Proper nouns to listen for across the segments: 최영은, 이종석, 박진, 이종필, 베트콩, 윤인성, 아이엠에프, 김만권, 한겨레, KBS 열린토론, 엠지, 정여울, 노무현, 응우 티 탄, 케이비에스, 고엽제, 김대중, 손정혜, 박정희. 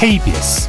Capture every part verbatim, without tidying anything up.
케이비에스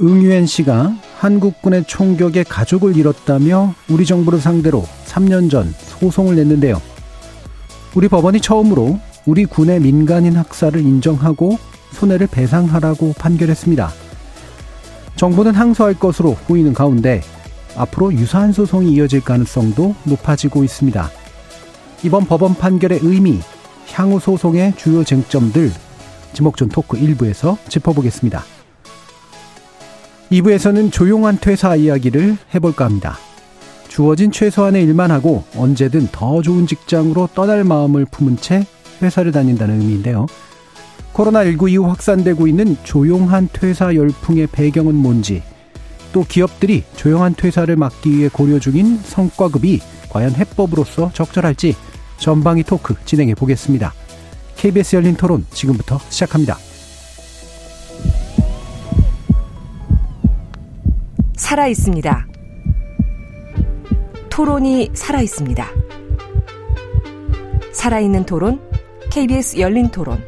응우옌 씨가 한국군의 총격에 가족을 잃었다며 우리 정부를 상대로 삼 년 전 소송을 냈는데요. 우리 법원이 처음으로 우리 군의 민간인 학살을 인정하고 손해를 배상하라고 판결했습니다. 정부는 항소할 것으로 보이는 가운데 앞으로 유사한 소송이 이어질 가능성도 높아지고 있습니다. 이번 법원 판결의 의미, 향후 소송의 주요 쟁점들, 지목전 토크 일 부에서 짚어보겠습니다. 이 부에서는 조용한 퇴사 이야기를 해볼까 합니다. 주어진 최소한의 일만 하고 언제든 더 좋은 직장으로 떠날 마음을 품은 채 회사를 다닌다는 의미인데요. 코로나십구 이후 확산되고 있는 조용한 퇴사 열풍의 배경은 뭔지, 또 기업들이 조용한 퇴사를 막기 위해 고려 중인 성과급이 과연 해법으로서 적절할지 전방위 토크 진행해 보겠습니다. 케이비에스 열린 토론 지금부터 시작합니다. 살아 있습니다. 토론이 살아 있습니다. 살아있는 토론, 케이비에스 열린 토론.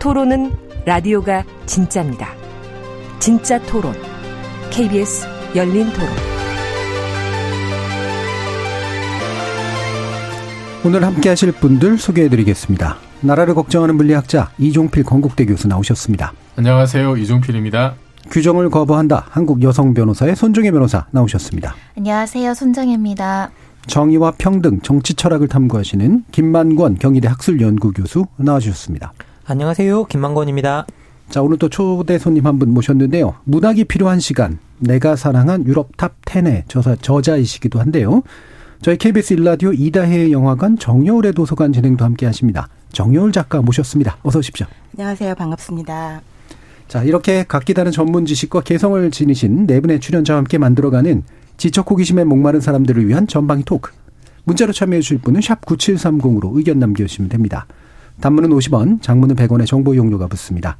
토론은 라디오가 진짜입니다. 진짜 토론, 케이비에스 열린 토론. 오늘 함께 하실 분들 소개해드리겠습니다. 나라를 걱정하는 물리학자 이종필 건국대 교수 나오셨습니다. 안녕하세요. 이종필입니다. 규정을 거부한다. 한국 여성 변호사의 손정혜 변호사 나오셨습니다. 안녕하세요. 손정혜입니다. 정의와 평등, 정치 철학을 탐구하시는 김만권 경희대 학술연구교수 나와주셨습니다. 안녕하세요. 김만권입니다. 자, 오늘 또 초대 손님 한 분 모셨는데요. 문학이 필요한 시간, 내가 사랑한 유럽 탑십의 저자, 저자이시기도 한데요. 저희 케이비에스 일 라디오 이다혜의 영화관 정여울의 도서관 진행도 함께 하십니다. 정여울 작가 모셨습니다. 어서 오십시오. 안녕하세요. 반갑습니다. 자, 이렇게 각기 다른 전문 지식과 개성을 지니신 네 분의 출연자와 함께 만들어가는 지적 호기심에 목마른 사람들을 위한 전방위 토크. 문자로 참여해 주실 분은 샵 구칠삼공으로 의견 남겨주시면 됩니다. 단문은 오십 원, 장문은 백 원의 정보 이용료가 붙습니다.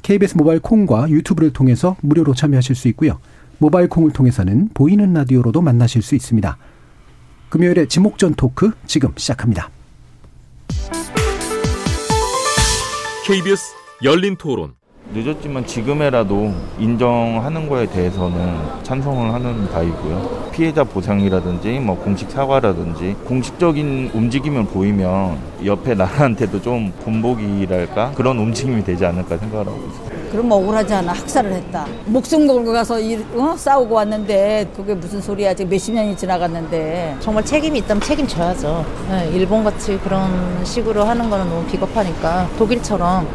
케이비에스 모바일 콩과 유튜브를 통해서 무료로 참여하실 수 있고요. 모바일 콩을 통해서는 보이는 라디오로도 만나실 수 있습니다. 금요일의 지목전 토크 지금 시작합니다. 케이비에스 열린 토론. 늦었지만 지금이라도 인정하는 거에 대해서는 찬성을 하는 바이고요. 피해자 보상이라든지 뭐 공식 사과라든지 공식적인 움직임을 보이면 옆에 나라한테도 좀 본보기랄까 그런 움직임이 되지 않을까 생각을 하고 있어요. 그럼 억울하지 않아. 학살을 했다. 목숨 걸고 가서 일, 어? 싸우고 왔는데 그게 무슨 소리야. 지금 몇십 년이 지나갔는데. 정말 책임이 있다면 책임져야죠. 네, 일본같이 그런 식으로 하는 거는 너무 비겁하니까 독일처럼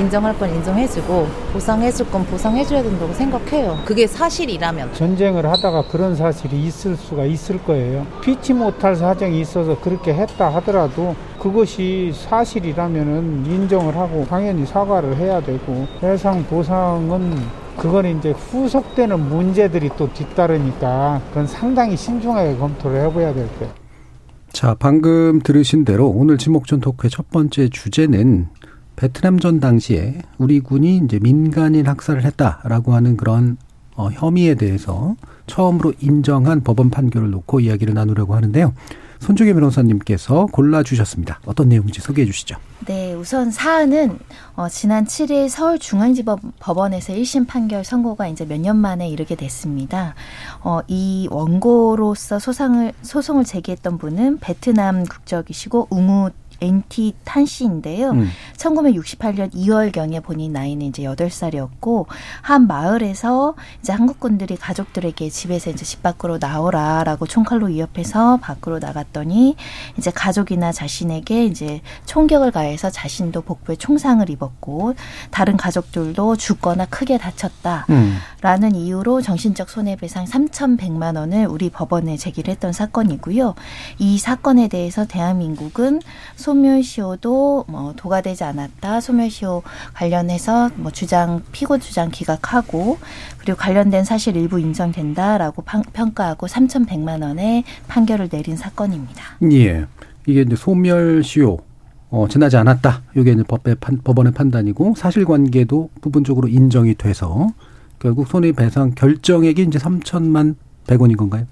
인정할 건 인정해주고 보상해줄 건 보상해줘야 된다고 생각해요. 그게 사실이라면. 전쟁을 하다가 그런 사실이 있을 수가 있을 거예요. 피치 못할 사정이 있어서 그렇게 했다 하더라도 그것이 사실이라면 인정을 하고 당연히 사과를 해야 되고, 배상 보상은 그건 이제 후속되는 문제들이 또 뒤따르니까 그건 상당히 신중하게 검토를 해봐야 될 거예요. 자, 방금 들으신 대로 오늘 지목전 토크의 첫 번째 주제는 베트남 전 당시에 우리 군이 이제 민간인 학살을 했다라고 하는 그런 어, 혐의에 대해서 처음으로 인정한 법원 판결을 놓고 이야기를 나누려고 하는데요. 손정혜 변호사님께서 골라주셨습니다. 어떤 내용인지 소개해 주시죠. 네, 우선 사안은 어, 지난 칠 일 서울중앙지법원에서 일 심 판결 선고가 이제 몇 년 만에 이르게 됐습니다. 어, 이 원고로서 소상을, 소송을 제기했던 분은 베트남 국적이시고 응우 티 탄 씨인데요. 음. 천구백육십팔 년 이월경에 본인 나이는 이제 여덟 살이었고, 한 마을에서 이제 한국군들이 가족들에게 집에서 이제 집 밖으로 나오라라고 총칼로 위협해서 밖으로 나갔더니 이제 가족이나 자신에게 이제 총격을 가해서 자신도 복부에 총상을 입었고 다른 가족들도 죽거나 크게 다쳤다라는 음. 이유로 정신적 손해배상 삼천백만 원을 우리 법원에 제기를 했던 사건이고요. 이 사건에 대해서 대한민국은 소멸시효도 뭐 도과되지 않았다. 소멸시효 관련해서 뭐 주장, 피고 주장 기각하고 그리고 관련된 사실 일부 인정된다라고 파, 평가하고 삼천백만 원의 판결을 내린 사건입니다. 예. 이게 이제 소멸시효. 어, 지나지 않았다. 이게 이제 법의 판, 법원의 판단이고 사실관계도 부분적으로 인정이 돼서 결국 손해배상 결정액이 이제 삼천만 백 원인 건가요?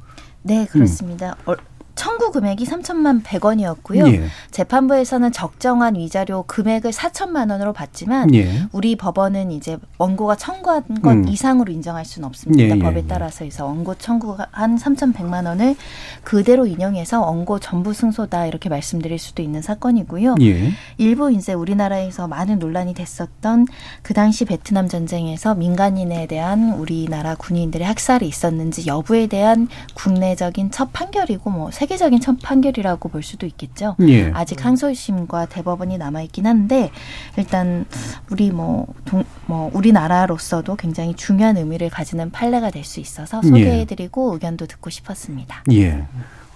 네, 그렇습니다. 음. 청구 금액이 삼천만 백 원이었고요. 예. 재판부에서는 적정한 위자료 금액을 사천만 원으로 받지만 예. 우리 법원은 이제 원고가 청구한 것 음. 이상으로 인정할 수는 없습니다. 예. 법에 따라서 그래서 원고 청구한 삼천백만 원을 그대로 인용해서 원고 전부 승소다 이렇게 말씀드릴 수도 있는 사건이고요. 예. 일부 이제 우리나라에서 많은 논란이 됐었던 그 당시 베트남 전쟁에서 민간인에 대한 우리나라 군인들의 학살이 있었는지 여부에 대한 국내적인 첫 판결이고 뭐 세계적인 첫 판결이라고 볼 수도 있겠죠. 예. 아직 항소심과 대법원이 남아있긴 한데 일단 우리 뭐, 동, 뭐 우리나라로서도 굉장히 중요한 의미를 가지는 판례가 될 수 있어서 소개해드리고 예. 의견도 듣고 싶었습니다. 예.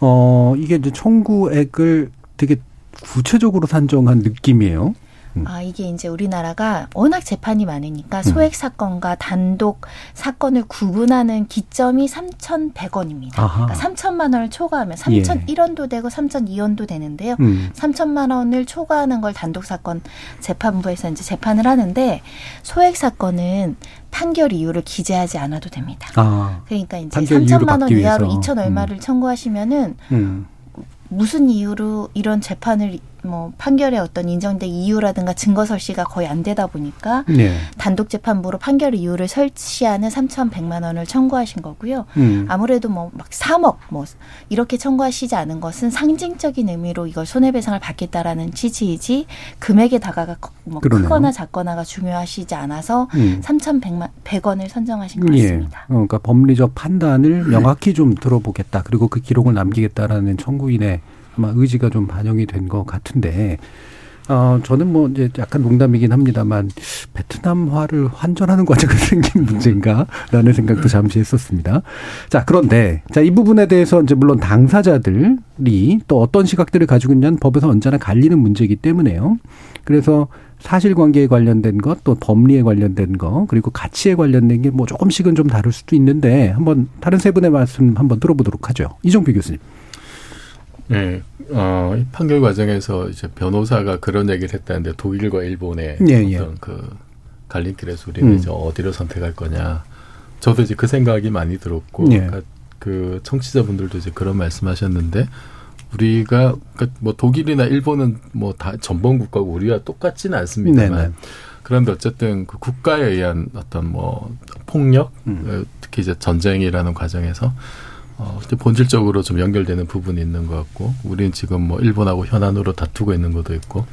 어 이게 이제 청구액을 되게 구체적으로 산정한 느낌이에요. 아, 이게 이제 우리나라가 워낙 재판이 많으니까 소액 사건과 단독 사건을 구분하는 기점이 삼천백 원입니다. 그러니까 삼천만 원을 초과하면 삼천일 원도 되고 삼천이 원도 되는데요. 음. 삼천만 원을 초과하는 걸 단독 사건 재판부에서 이제 재판을 하는데 소액 사건은 판결 이유를 기재하지 않아도 됩니다. 아, 그러니까 이제 삼천만 원 이하로 이천 얼마를 음. 청구하시면은 음. 무슨 이유로 이런 재판을 뭐 판결에 어떤 인정된 이유라든가 증거 설시가 거의 안 되다 보니까 네. 단독 재판부로 판결 이유를 설치하는 삼천백만 원을 청구하신 거고요. 음. 아무래도 뭐 막 삼억 뭐 이렇게 청구하시지 않은 것은 상징적인 의미로 이걸 손해배상을 받겠다라는 취지이지 금액에 다가가 뭐 크거나 작거나가 중요하시지 않아서 음. 삼천백만 백 원을 선정하신 것 같습니다. 예. 그러니까 법리적 판단을 명확히 좀 들어보겠다. 그리고 그 기록을 남기겠다라는 청구인의 아마 의지가 좀 반영이 된 것 같은데, 어, 저는 뭐 이제 약간 농담이긴 합니다만, 베트남화를 환전하는 과정에 생긴 문제인가라는 생각도 잠시 했었습니다. 자, 그런데, 자, 이 부분에 대해서 이제 물론 당사자들이 또 어떤 시각들을 가지고 있냐는 법에서 언제나 갈리는 문제이기 때문에요. 그래서 사실관계에 관련된 것, 또 법리에 관련된 것, 그리고 가치에 관련된 게 뭐 조금씩은 좀 다를 수도 있는데, 한번 다른 세 분의 말씀 한번 들어보도록 하죠. 이종필 교수님. 네, 어, 판결 과정에서 이제 변호사가 그런 얘기를 했다는데 독일과 일본의 예, 어떤 예. 그 갈림길에서 우리는 음. 이제 어디로 선택할 거냐. 저도 이제 그 생각이 많이 들었고, 예. 그러니까 그 청취자분들도 이제 그런 말씀하셨는데 우리가 그러니까 뭐 독일이나 일본은 뭐 다 전범 국가고 우리와 똑같지는 않습니다만 네네. 그런데 어쨌든 그 국가에 의한 어떤 뭐 폭력, 음. 특히 이제 전쟁이라는 과정에서. 어, 본질적으로 좀 연결되는 부분이 있는 것 같고, 우린 지금 뭐 일본하고 현안으로 다투고 있는 것도 있고,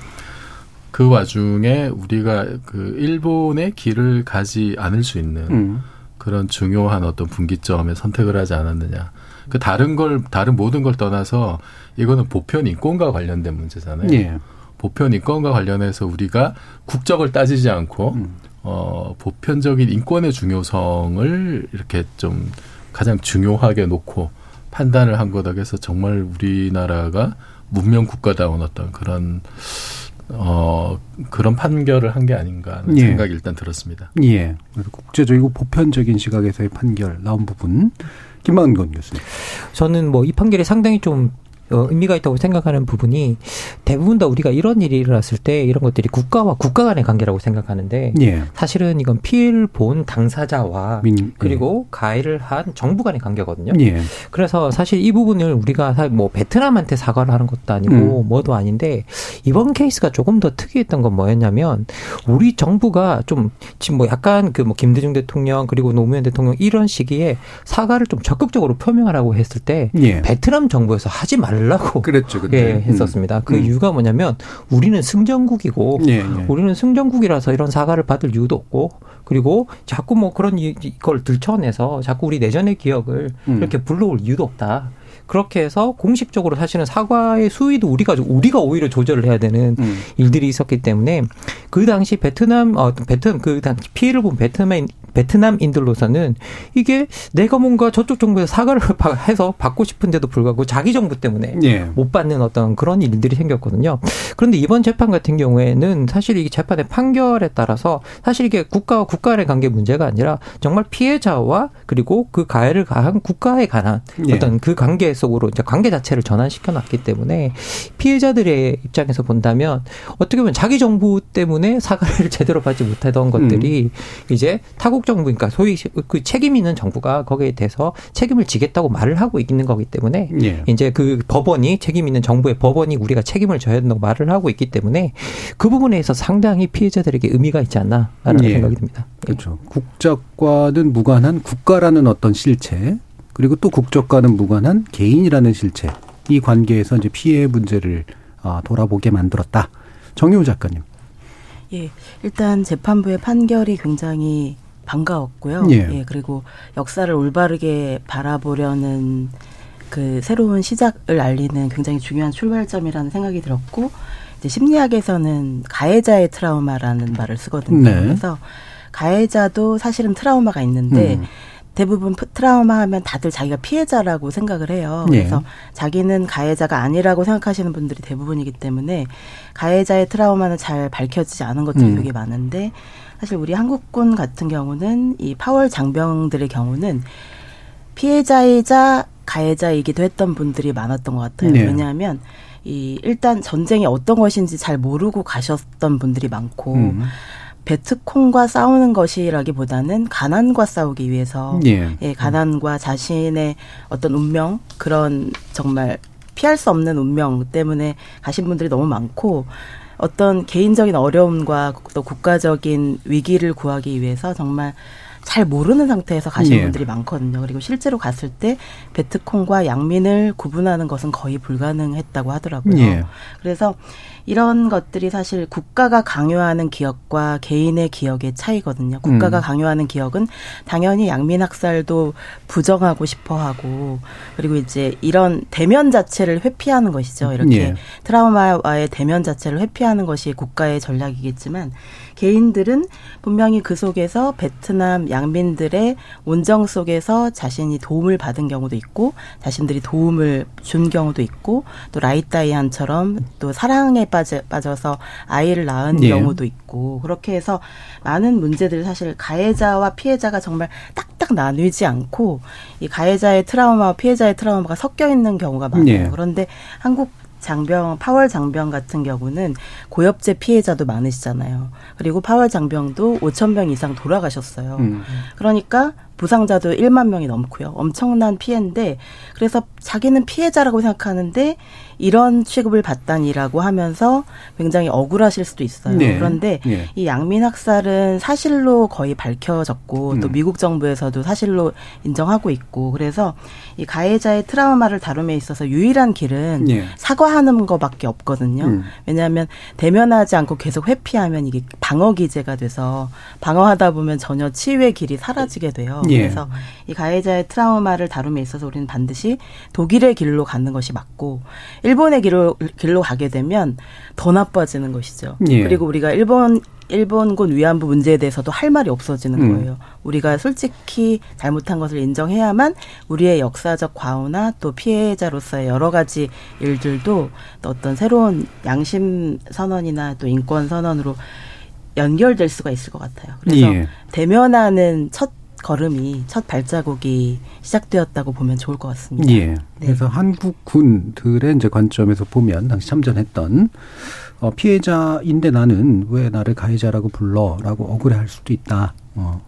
그 와중에 우리가 그 일본의 길을 가지 않을 수 있는 음. 그런 중요한 어떤 분기점에 선택을 하지 않았느냐. 그 다른 걸, 다른 모든 걸 떠나서 이거는 보편 인권과 관련된 문제잖아요. 예. 보편 인권과 관련해서 우리가 국적을 따지지 않고, 음. 어, 보편적인 인권의 중요성을 이렇게 좀 가장 중요하게 놓고 판단을 한 거다. 그래서 정말 우리나라가 문명 국가다운 어떤 그런 어 그런 판결을 한 게 아닌가 하는 예. 생각이 일단 들었습니다. 예. 그래서 국제적이고 보편적인 시각에서의 판결 나온 부분 김만권 교수님. 저는 뭐 이 판결이 상당히 좀 어, 의미가 있다고 생각하는 부분이 대부분 다 우리가 이런 일이 일어났을 때 이런 것들이 국가와 국가 간의 관계라고 생각하는데 예. 사실은 이건 피해를 본 당사자와 민, 그리고 예. 가해를 한 정부 간의 관계거든요. 예. 그래서 사실 이 부분을 우리가 뭐 베트남한테 사과를 하는 것도 아니고 음. 뭐도 아닌데 이번 케이스가 조금 더 특이했던 건 뭐였냐면 우리 정부가 좀 지금 뭐 약간 그 뭐 김대중 대통령 그리고 노무현 대통령 이런 시기에 사과를 좀 적극적으로 표명하라고 했을 때 예. 베트남 정부에서 하지 말라 라고 그랬죠, 그때. 예, 했었습니다. 음. 그 음. 이유가 뭐냐면 우리는 승전국이고 예, 예. 우리는 승전국이라서 이런 사과를 받을 이유도 없고 그리고 자꾸 뭐 그런 걸 들춰내서 자꾸 우리 내전의 기억을 음. 이렇게 불러올 이유도 없다. 그렇게 해서 공식적으로 사실은 사과의 수위도 우리가 우리가 오히려 조절을 해야 되는 음. 일들이 있었기 때문에 그 당시 베트남 어 베트남 그 당시 피해를 본 베트남 베트남인들로서는 이게 내가 뭔가 저쪽 정부에서 사과를 해서 받고 싶은데도 불구하고 자기 정부 때문에 예. 못 받는 어떤 그런 일들이 생겼거든요. 그런데 이번 재판 같은 경우에는 사실 이 재판의 판결에 따라서 사실 이게 국가와 국가 간의 관계 문제가 아니라 정말 피해자와 그리고 그 가해를 가한 국가에 관한 예. 어떤 그 관계 속으로 이제 관계 자체를 전환시켜놨기 때문에 피해자들의 입장에서 본다면 어떻게 보면 자기 정부 때문에 사과를 제대로 받지 못하던 것들이 음. 이제 타국 정부니까 소위 그 책임 있는 정부가 거기에 대해서 책임을 지겠다고 말을 하고 있는 거기 때문에 예. 이제 그 법원이 책임 있는 정부의 법원이 우리가 책임을 져야 된다고 말을 하고 있기 때문에 그 부분에서 상당히 피해자들에게 의미가 있지 않나라는 예. 생각이 듭니다. 그렇죠. 예. 국적과는 무관한 국가라는 어떤 실체 그리고 또 국적과는 무관한 개인이라는 실체 이 관계에서 이제 피해 문제를 돌아보게 만들었다. 정여울 작가님. 예, 일단 재판부의 판결이 굉장히 반가웠고요. 예. 예, 그리고 역사를 올바르게 바라보려는 그 새로운 시작을 알리는 굉장히 중요한 출발점이라는 생각이 들었고, 이제 심리학에서는 가해자의 트라우마라는 말을 쓰거든요. 네. 그래서 가해자도 사실은 트라우마가 있는데 음. 대부분 트라우마 하면 다들 자기가 피해자라고 생각을 해요. 그래서 예. 자기는 가해자가 아니라고 생각하시는 분들이 대부분이기 때문에 가해자의 트라우마는 잘 밝혀지지 않은 것들이 음. 되게 많은데 사실 우리 한국군 같은 경우는 이 파월 장병들의 경우는 피해자이자 가해자이기도 했던 분들이 많았던 것 같아요. 예. 왜냐하면 이 일단 전쟁이 어떤 것인지 잘 모르고 가셨던 분들이 많고 음. 베트콩과 싸우는 것이라기보다는 가난과 싸우기 위해서 예. 예, 가난과 자신의 어떤 운명 그런 정말 피할 수 없는 운명 때문에 가신 분들이 너무 많고 어떤 개인적인 어려움과 또 국가적인 위기를 구하기 위해서 정말 잘 모르는 상태에서 가신 예. 분들이 많거든요. 그리고 실제로 갔을 때 베트콩과 양민을 구분하는 것은 거의 불가능했다고 하더라고요. 예. 그래서 이런 것들이 사실 국가가 강요하는 기억과 개인의 기억의 차이거든요. 국가가 음. 강요하는 기억은 당연히 양민학살도 부정하고 싶어하고 그리고 이제 이런 대면 자체를 회피하는 것이죠. 이렇게 예. 트라우마와의 대면 자체를 회피하는 것이 국가의 전략이겠지만 개인들은 분명히 그 속에서 베트남 양민들의 온정 속에서 자신이 도움을 받은 경우도 있고 자신들이 도움을 준 경우도 있고 또 라이따이한처럼 또 사랑에 빠져, 빠져서 아이를 낳은 예. 경우도 있고 그렇게 해서 많은 문제들을 사실 가해자와 피해자가 정말 딱딱 나뉘지 않고 이 가해자의 트라우마와 피해자의 트라우마가 섞여 있는 경우가 많아요. 예. 그런데 한국 장병, 파월 장병 같은 경우는 고엽제 피해자도 많으시잖아요. 그리고 파월 장병도 오천 명 이상 돌아가셨어요. 음. 그러니까 부상자도 일만 명이 넘고요. 엄청난 피해인데 그래서 자기는 피해자라고 생각하는데 이런 취급을 받다니라고 하면서 굉장히 억울하실 수도 있어요. 네. 그런데 네. 이 양민학살은 사실로 거의 밝혀졌고 음. 또 미국 정부에서도 사실로 인정하고 있고 그래서 이 가해자의 트라우마를 다룸에 있어서 유일한 길은 네. 사과하는 것밖에 없거든요. 음. 왜냐하면 대면하지 않고 계속 회피하면 이게 방어기제가 돼서 방어하다 보면 전혀 치유의 길이 사라지게 돼요. 네. 그래서 이 가해자의 트라우마를 다룸에 있어서 우리는 반드시 독일의 길로 가는 것이 맞고 일본의 길로, 길로 가게 되면 더 나빠지는 것이죠. 예. 그리고 우리가 일본, 일본군 위안부 문제에 대해서도 할 말이 없어지는 음. 거예요. 우리가 솔직히 잘못한 것을 인정해야만 우리의 역사적 과오나 또 피해자로서의 여러 가지 일들도 또 어떤 새로운 양심 선언이나 또 인권 선언으로 연결될 수가 있을 것 같아요. 그래서 예. 대면하는 첫 걸음이 첫 발자국이 시작되었다고 보면 좋을 것 같습니다. 예. 네. 그래서 한국군들의 이제 관점에서 보면 당시 참전했던 어, 피해자인데 나는 왜 나를 가해자라고 불러라고 억울해할 수도 있다. 어.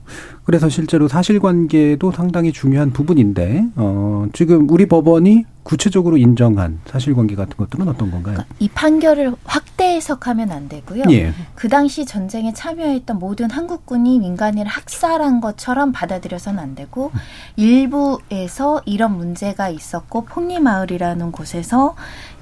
그래서 실제로 사실관계도 상당히 중요한 부분인데 어, 지금 우리 법원이 구체적으로 인정한 사실관계 같은 것들은 어떤 건가요? 그러니까 이 판결을 확대 해석하면 안 되고요. 예. 그 당시 전쟁에 참여했던 모든 한국군이 민간인을 학살한 것처럼 받아들여서는 안 되고 일부에서 이런 문제가 있었고 폭리마을이라는 곳에서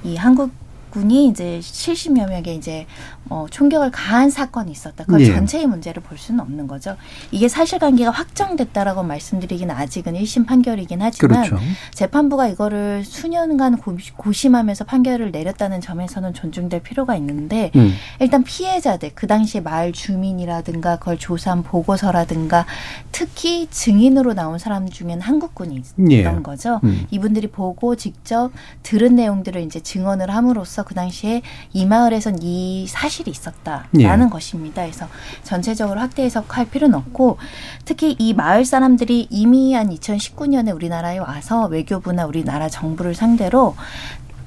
이 한국 군이 이제 칠십여 명의 이제 어, 총격을 가한 사건이 있었다. 그걸 예. 전체의 문제를 볼 수는 없는 거죠. 이게 사실관계가 확정됐다라고 말씀드리기는 아직은 일 심 판결이긴 하지만 그렇죠. 재판부가 이거를 수년간 고심하면서 판결을 내렸다는 점에서는 존중될 필요가 있는데 음. 일단 피해자들, 그 당시 마을 주민이라든가 그걸 조사한 보고서라든가 특히 증인으로 나온 사람 중에는 한국군이 있던 예. 거죠. 음. 이분들이 보고 직접 들은 내용들을 이제 증언을 함으로써 그 당시에 이 마을에선 이 사실 실이 있었다라는 예. 것입니다. 그래서 전체적으로 확대 해석할 필요는 없고 특히 이 마을 사람들이 이미 한 이천십구 년에 우리나라에 와서 외교부나 우리나라 정부를 상대로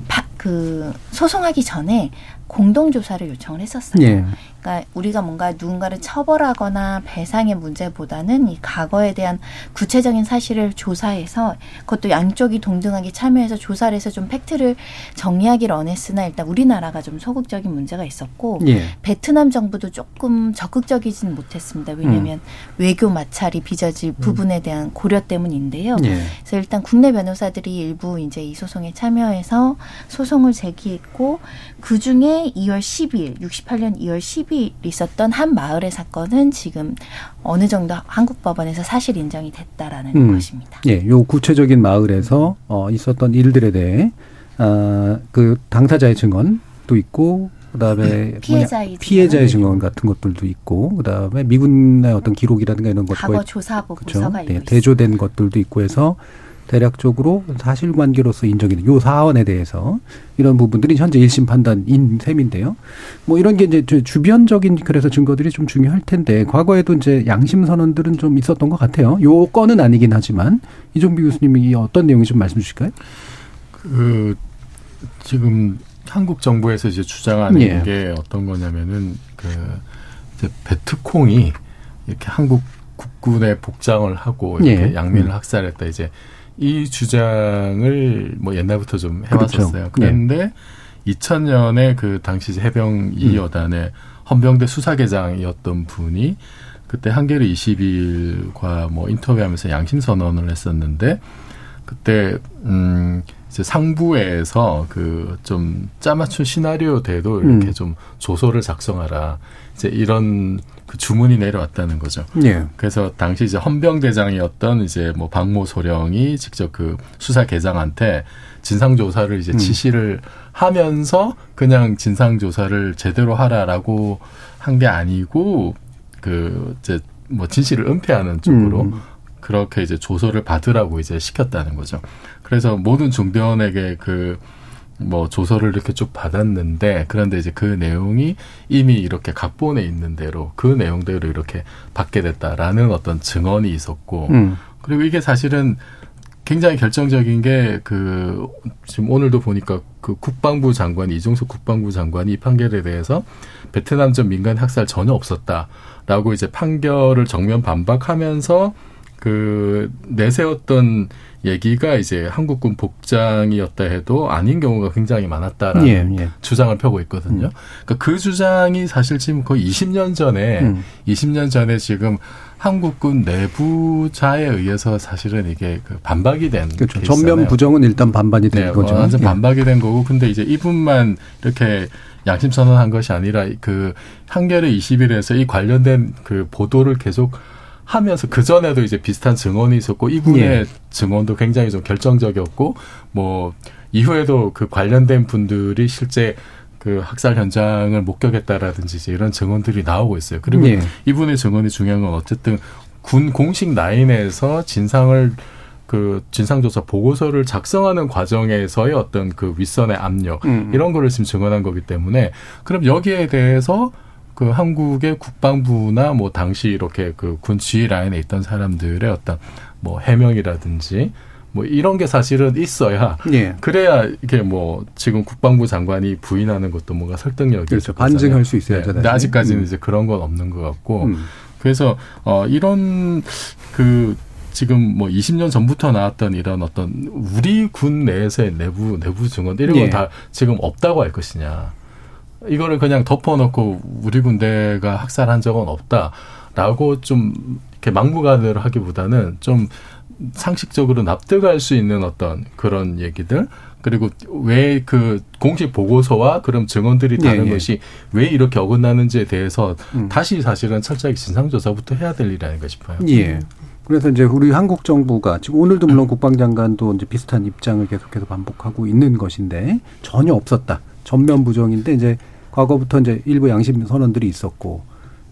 바, 그 소송하기 전에 공동조사를 요청을 했었어요. 예. 그러니까 우리가 뭔가 누군가를 처벌하거나 배상의 문제보다는 이 과거에 대한 구체적인 사실을 조사해서 그것도 양쪽이 동등하게 참여해서 조사를 해서 좀 팩트를 정리하기를 원했으나 일단 우리나라가 좀 소극적인 문제가 있었고 예. 베트남 정부도 조금 적극적이지는 못했습니다. 왜냐하면 음. 외교 마찰이 빚어질 음. 부분에 대한 고려 때문인데요. 예. 그래서 일단 국내 변호사들이 일부 이제 이 소송에 참여해서 소송을 제기했고 그중에 이월 십이일, 육십팔 년 이월 십이일 있었던 한 마을의 사건은 지금 어느 정도 한국 법원에서 사실 인정이 됐다라는 음, 것입니다. 예, 요 구체적인 마을에서 어, 있었던 일들에 대해 어, 그 당사자의 증언도 있고 그다음에 피해자의, 피해자의 증언 같은 것들도 있고 그다음에 미군의 어떤 기록이라든가 이런 것과 과거 조사 보고서가 네, 대조된 것들도 있고 해서 대략적으로 사실관계로서 인정이 된 요 사안에 대해서 이런 부분들이 현재 일 심 판단인 셈인데요. 뭐 이런 게 이제 주변적인 그래서 증거들이 좀 중요할 텐데 과거에도 이제 양심 선언들은 좀 있었던 것 같아요. 요 건은 아니긴 하지만 이종필 교수님이 어떤 내용이 좀 말씀 주실까요? 그 지금 한국 정부에서 이제 주장하는 예. 게 어떤 거냐면은 그 이제 베트콩이 이렇게 한국 국군의 복장을 하고 이렇게 예. 양민을 학살했다 이제. 이 주장을 뭐 옛날부터 좀 해왔었어요. 그렇죠. 그런데 예. 이천 년에 그 당시 해병 이 여단의 헌병대 수사계장이었던 분이 그때 한겨레 이십이일과 뭐 인터뷰하면서 양심 선언을 했었는데 그때 음 이제 상부에서 그 좀 짜맞춘 시나리오대로 이렇게 음. 좀 조서를 작성하라 이제 이런. 그 주문이 내려왔다는 거죠. 예. 그래서 당시 이제 헌병대장이었던 이제 뭐 박모 소령이 직접 그 수사계장한테 진상조사를 이제 음. 지시를 하면서 그냥 진상조사를 제대로 하라라고 한 게 아니고 그 이제 뭐 진실을 은폐하는 쪽으로 음. 그렇게 이제 조서를 받으라고 이제 시켰다는 거죠. 그래서 모든 중대원에게 그 뭐 조서를 이렇게 쭉 받았는데 그런데 이제 그 내용이 이미 이렇게 각본에 있는 대로 그 내용대로 이렇게 받게 됐다라는 어떤 증언이 있었고 음. 그리고 이게 사실은 굉장히 결정적인 게 그 지금 오늘도 보니까 그 국방부 장관 이종석 국방부 장관이 이 판결에 대해서 베트남 전 민간 학살 전혀 없었다라고 이제 판결을 정면 반박하면서 그 내세웠던 얘기가 이제 한국군 복장이었다 해도 아닌 경우가 굉장히 많았다라는 예, 예. 주장을 펴고 있거든요. 음. 그러니까 그 주장이 사실 지금 거의 이십 년 전에 음. 이십 년 전에 지금 한국군 내부자에 의해서 사실은 이게 그 반박이 된 그렇죠. 전면 부정은 일단 반반이 된 네, 거죠. 완전 반박이 된 거고 근데 이제 이분만 이렇게 양심 선언한 것이 아니라 그 한겨레 이십일에서 이 관련된 그 보도를 계속 하면서 그전에도 이제 비슷한 증언이 있었고 이분의 예. 증언도 굉장히 좀 결정적이었고 뭐 이후에도 그 관련된 분들이 실제 그 학살 현장을 목격했다라든지 이제 이런 증언들이 나오고 있어요. 그리고 예. 이분의 증언이 중요한 건 어쨌든 군 공식 라인에서 진상을 그 진상조사 보고서를 작성하는 과정에서의 어떤 그 윗선의 압력 음. 이런 거를 지금 증언한 거기 때문에 그럼 여기에 대해서 그 한국의 국방부나 뭐 당시 이렇게 그 군 지휘 라인에 있던 사람들의 어떤 뭐 해명이라든지 뭐 이런 게 사실은 있어야 예. 그래야 이게 뭐 지금 국방부 장관이 부인하는 것도 뭔가 설득력이 그렇죠. 반증할 수 있어야 되는데 네. 아직까지는 음. 이제 그런 건 없는 것 같고 음. 그래서 어 이런 그 지금 뭐 이십 년 전부터 나왔던 이런 어떤 우리 군 내에서의 내부 내부 증언 이런 건 예. 다 지금 없다고 할 것이냐. 이거를 그냥 덮어놓고 우리 군대가 학살한 적은 없다라고 좀 이렇게 막무가내로 하기보다는 좀 상식적으로 납득할 수 있는 어떤 그런 얘기들, 그리고 왜 그 공식 보고서와 그런 증언들이 다른 예, 예. 것이 왜 이렇게 어긋나는지에 대해서 음. 다시 사실은 철저히 진상조사부터 해야 될 일이 아닌가 싶어요. 예. 그래서 이제 우리 한국 정부가 지금 오늘도 물론 국방장관도 이제 비슷한 입장을 계속해서 반복하고 있는 것인데 전혀 없었다. 전면 부정인데 이제 과거부터 이제 일부 양심 선언들이 있었고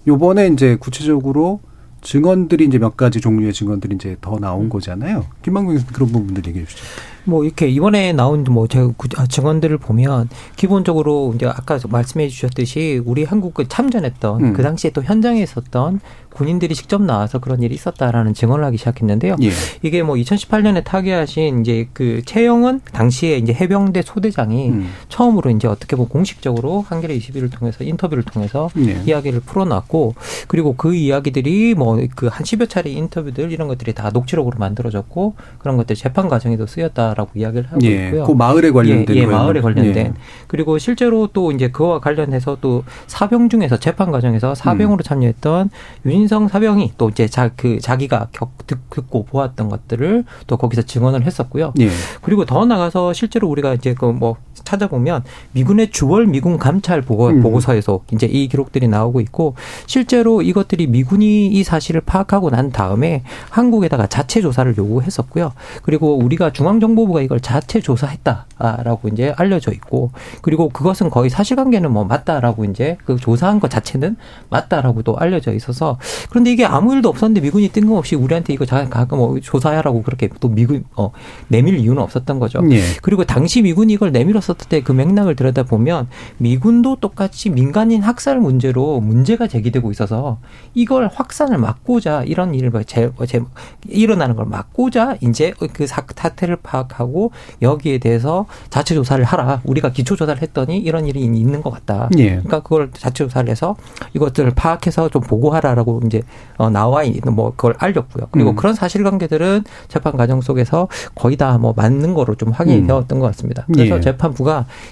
요번에 이제 구체적으로 증언들이 이제 몇 가지 종류의 증언들이 이제 더 나온 거잖아요. 김만권 교수님 그런 부분들 얘기해 주시죠. 뭐 이렇게 이번에 나온 뭐 제가 증언들을 보면 기본적으로 이제 아까 말씀해 주셨듯이 우리 한국에 참전했던 음. 그 당시에 또 현장에 있었던 군인들이 직접 나와서 그런 일이 있었다라는 증언을 하기 시작했는데요. 예. 이게 뭐 이천십팔 년에 타계하신 이제 그 최영은 당시에 이제 해병대 소대장이 음. 처음으로 이제 어떻게 보면 공식적으로 한겨레 이십일을 통해서 인터뷰를 통해서 예. 이야기를 풀어놨고 그리고 그 이야기들이 뭐 그 한 십여 차례 인터뷰들 이런 것들이 다 녹취록으로 만들어졌고 그런 것들 재판 과정에도 쓰였다라고 이야기를 하고 예. 있고요. 그 마을에 관련된 예, 예 마을에 관련된 예. 그리고 실제로 또 이제 그와 관련해서 또 사병 중에서 재판 과정에서 사병으로 음. 참여했던 윤인 윤인성 사병이 또 이제 자, 그 자기가 겪, 듣고 보았던 것들을 또 거기서 증언을 했었고요. 예. 그리고 더 나가서 실제로 우리가 이제 그 뭐 찾아보면 미군의 주월 미군 감찰 보고, 음. 보고서에서 이제 이 기록들이 나오고 있고 실제로 이것들이 미군이 이 사실을 파악하고 난 다음에 한국에다가 자체 조사를 요구했었고요. 그리고 우리가 중앙정보부가 이걸 자체 조사했다라고 이제 알려져 있고 그리고 그것은 거의 사실관계는 뭐 맞다라고 이제 그 조사한 것 자체는 맞다라고도 알려져 있어서 그런데 이게 아무 일도 없었는데 미군이 뜬금없이 우리한테 이거 가끔 뭐 조사하라고 그렇게 또 미군 어, 내밀 이유는 없었던 거죠. 예. 그리고 당시 미군이 이걸 내밀었었을 때 그 맥락을 들여다보면 미군도 똑같이 민간인 학살 문제로 문제가 제기되고 있어서 이걸 확산을 막고자 이런 일을 제, 제, 일어나는 걸 막고자 이제 그 사태를 파악하고 여기에 대해서 자체 조사를 하라. 우리가 기초 조사를 했더니 이런 일이 있는 것 같다. 예. 그러니까 그걸 자체 조사를 해서 이것들을 파악해서 좀 보고하라라고. 이제 어 나와 있는 뭐 그걸 알렸고요. 그리고 음. 그런 사실관계들은 재판 과정 속에서 거의 다 뭐 맞는 거로 좀 확인이 되었던 음. 것 같습니다. 그래서 예. 재판부가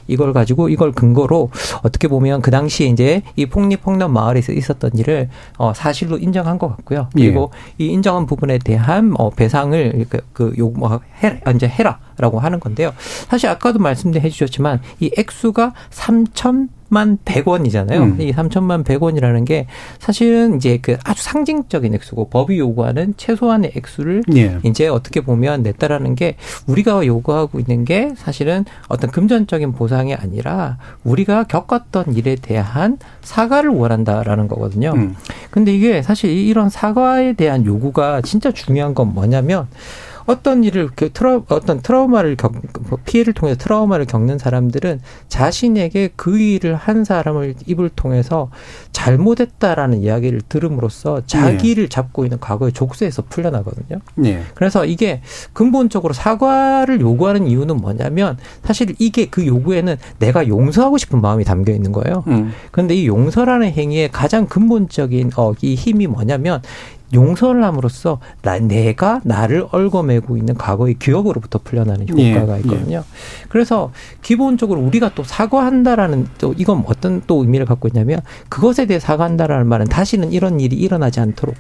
이걸 가지고 이걸 근거로 어떻게 보면 그 당시에 이제 이 폭리폭남 마을에서 있었던 일을 어 사실로 인정한 것 같고요. 그리고 예. 이 인정한 부분에 대한 어 배상을 그, 그 요 뭐 해 이제 해라라고 하는 건데요. 사실 아까도 말씀해 주셨지만 이 액수가 삼천 삼천만 백 원이잖아요. 음. 이 삼천만 백 원이라는 게 사실은 이제 그 아주 상징적인 액수고 법이 요구하는 최소한의 액수를 예. 이제 어떻게 보면 냈다라는 게 우리가 요구하고 있는 게 사실은 어떤 금전적인 보상이 아니라 우리가 겪었던 일에 대한 사과를 원한다라는 거거든요. 음. 근데 이게 사실 이런 사과에 대한 요구가 진짜 중요한 건 뭐냐면 어떤 일을 트라, 어떤 트라우마를 겪, 피해를 통해서 트라우마를 겪는 사람들은 자신에게 그 일을 한 사람을 입을 통해서 잘못했다라는 이야기를 들음으로써 자기를 네. 잡고 있는 과거의 족쇄에서 풀려나거든요. 네. 그래서 이게 근본적으로 사과를 요구하는 이유는 뭐냐면 사실 이게 그 요구에는 내가 용서하고 싶은 마음이 담겨 있는 거예요. 음. 그런데 이 용서라는 행위의 가장 근본적인 어, 이 힘이 뭐냐면 용서를 함으로써 나, 내가 나를 얽어매고 있는 과거의 기억으로부터 풀려나는 효과가 있거든요. 예, 예. 그래서 기본적으로 우리가 또 사과한다라는 또 이건 어떤 또 의미를 갖고 있냐면 그것에 대해 사과한다라는 말은 다시는 이런 일이 일어나지 않도록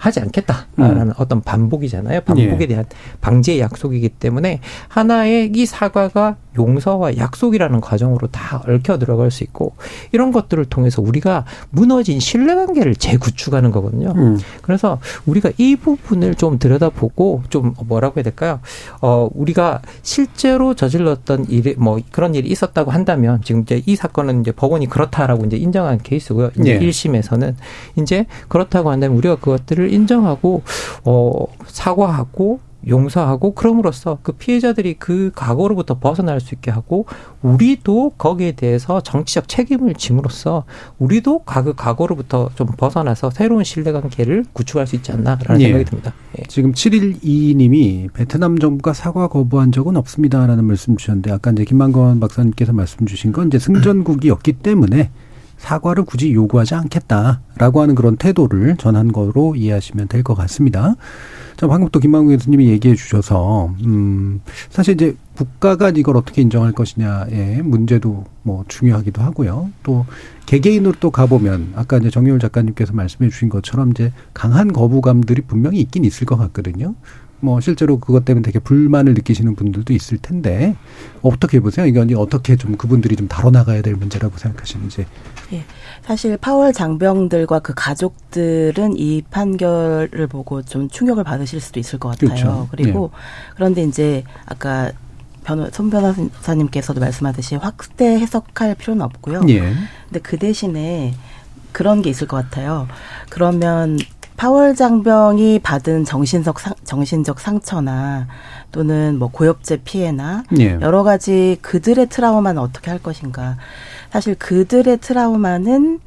하지 않겠다라는 음. 어떤 반복이잖아요. 반복에 대한 방지의 약속이기 때문에 하나의 이 사과가 용서와 약속이라는 과정으로 다 얽혀 들어갈 수 있고 이런 것들을 통해서 우리가 무너진 신뢰관계를 재구축하는 거거든요. 음. 그래서 우리가 이 부분을 좀 들여다보고 좀 뭐라고 해야 될까요? 어, 우리가 실제로 저질렀던 일이 뭐 그런 일이 있었다고 한다면 지금 이제 이 사건은 이제 법원이 그렇다라고 이제 인정한 케이스고요. 이제 네. 일 심에서는 이제 그렇다고 한다면 우리가 그것들을 인정하고 어, 사과하고 용서하고 그럼으로써 그 피해자들이 그 과거로부터 벗어날 수 있게 하고 우리도 거기에 대해서 정치적 책임을 짐으로써 우리도 그 과거로부터 좀 벗어나서 새로운 신뢰관계를 구축할 수 있지 않나라는 예. 생각이 듭니다. 예. 지금 칠일이이 님이 베트남 정부가 사과 거부한 적은 없습니다라는 말씀 주셨는데 아까 이제 김만권 박사님께서 말씀 주신 건 이제 승전국이었기 때문에 사과를 굳이 요구하지 않겠다라고 하는 그런 태도를 전한 거로 이해하시면 될 것 같습니다. 자, 방금 또 김만국 교수님이 얘기해 주셔서 음, 사실 이제 국가가 이걸 어떻게 인정할 것이냐의 문제도 뭐 중요하기도 하고요. 또 개개인으로 또 가보면 아까 이제 정여울 작가님께서 말씀해 주신 것처럼 이제 강한 거부감들이 분명히 있긴 있을 것 같거든요. 뭐 실제로 그것 때문에 되게 불만을 느끼시는 분들도 있을 텐데 어떻게 보세요? 이건 어떻게 좀 그분들이 좀 다뤄나가야 될 문제라고 생각하시는지. 예, 사실 파월 장병들과 그 가족들은 이 판결을 보고 좀 충격을 받으실 수도 있을 것 같아요. 그렇죠. 그리고 예. 그런데 이제 아까 변호, 손 변호사님께서도 말씀하듯이 확대 해석할 필요는 없고요. 예. 근데 그 대신에 그런 게 있을 것 같아요. 그러면 파월 장병이 받은 정신적, 상, 정신적 상처나 또는 뭐 고엽제 피해나 예. 여러 가지 그들의 트라우마는 어떻게 할 것인가. 사실 그들의 트라우마는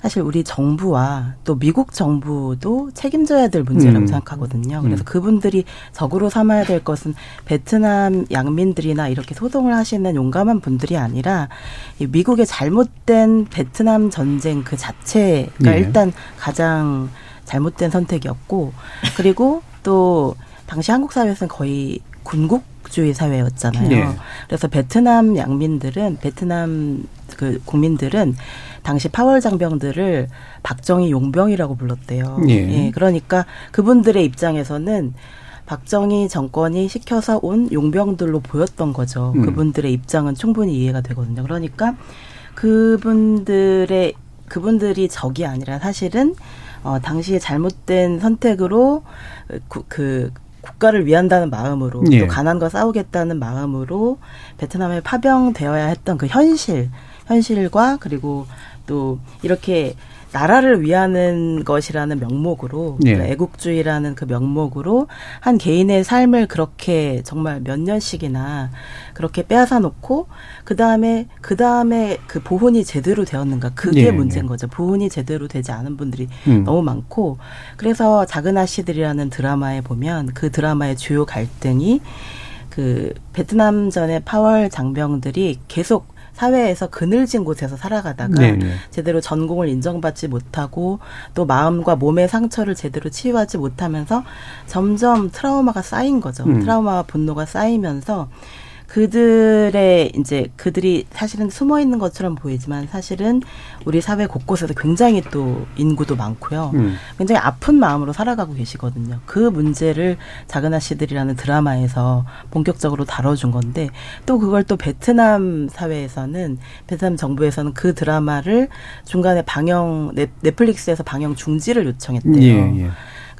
사실 우리 정부와 또 미국 정부도 책임져야 될 문제라고 음. 생각하거든요. 그래서 음. 그분들이 적으로 삼아야 될 것은 베트남 양민들이나 이렇게 소동을 하시는 용감한 분들이 아니라 이 미국의 잘못된 베트남 전쟁 그 자체가 예. 일단 가장 잘못된 선택이었고, 그리고 또 당시 한국 사회에서는 거의 군국주의 사회였잖아요. 네. 그래서 베트남 양민들은 베트남 그 국민들은 당시 파월 장병들을 박정희 용병이라고 불렀대요. 네. 예, 그러니까 그분들의 입장에서는 박정희 정권이 시켜서 온 용병들로 보였던 거죠. 음. 그분들의 입장은 충분히 이해가 되거든요. 그러니까 그분들의 그분들이 적이 아니라 사실은 어, 당시에 잘못된 선택으로 그, 그 국가를 위한다는 마음으로 예. 또 가난과 싸우겠다는 마음으로 베트남에 파병되어야 했던 그 현실, 현실과 그리고 또 이렇게 나라를 위하는 것이라는 명목으로 예. 그 애국주의라는 그 명목으로 한 개인의 삶을 그렇게 정말 몇 년씩이나 그렇게 빼앗아 놓고 그다음에 그다음에 그 보훈이 제대로 되었는가 그게 예. 문제인 거죠. 보훈이 제대로 되지 않은 분들이 음. 너무 많고 그래서 작은 아씨들이라는 드라마에 보면 그 드라마의 주요 갈등이 그 베트남전의 파월 장병들이 계속 사회에서 그늘진 곳에서 살아가다가 네네. 제대로 전공을 인정받지 못하고 또 마음과 몸의 상처를 제대로 치유하지 못하면서 점점 트라우마가 쌓인 거죠. 음. 트라우마와 분노가 쌓이면서 그들의 이제 그들이 사실은 숨어 있는 것처럼 보이지만 사실은 우리 사회 곳곳에서 굉장히 또 인구도 많고요. 음. 굉장히 아픈 마음으로 살아가고 계시거든요. 그 문제를 작은 아씨들이라는 드라마에서 본격적으로 다뤄준 건데 또 그걸 또 베트남 사회에서는 베트남 정부에서는 그 드라마를 중간에 방영 넷플릭스에서 방영 중지를 요청했대요. 예, 예.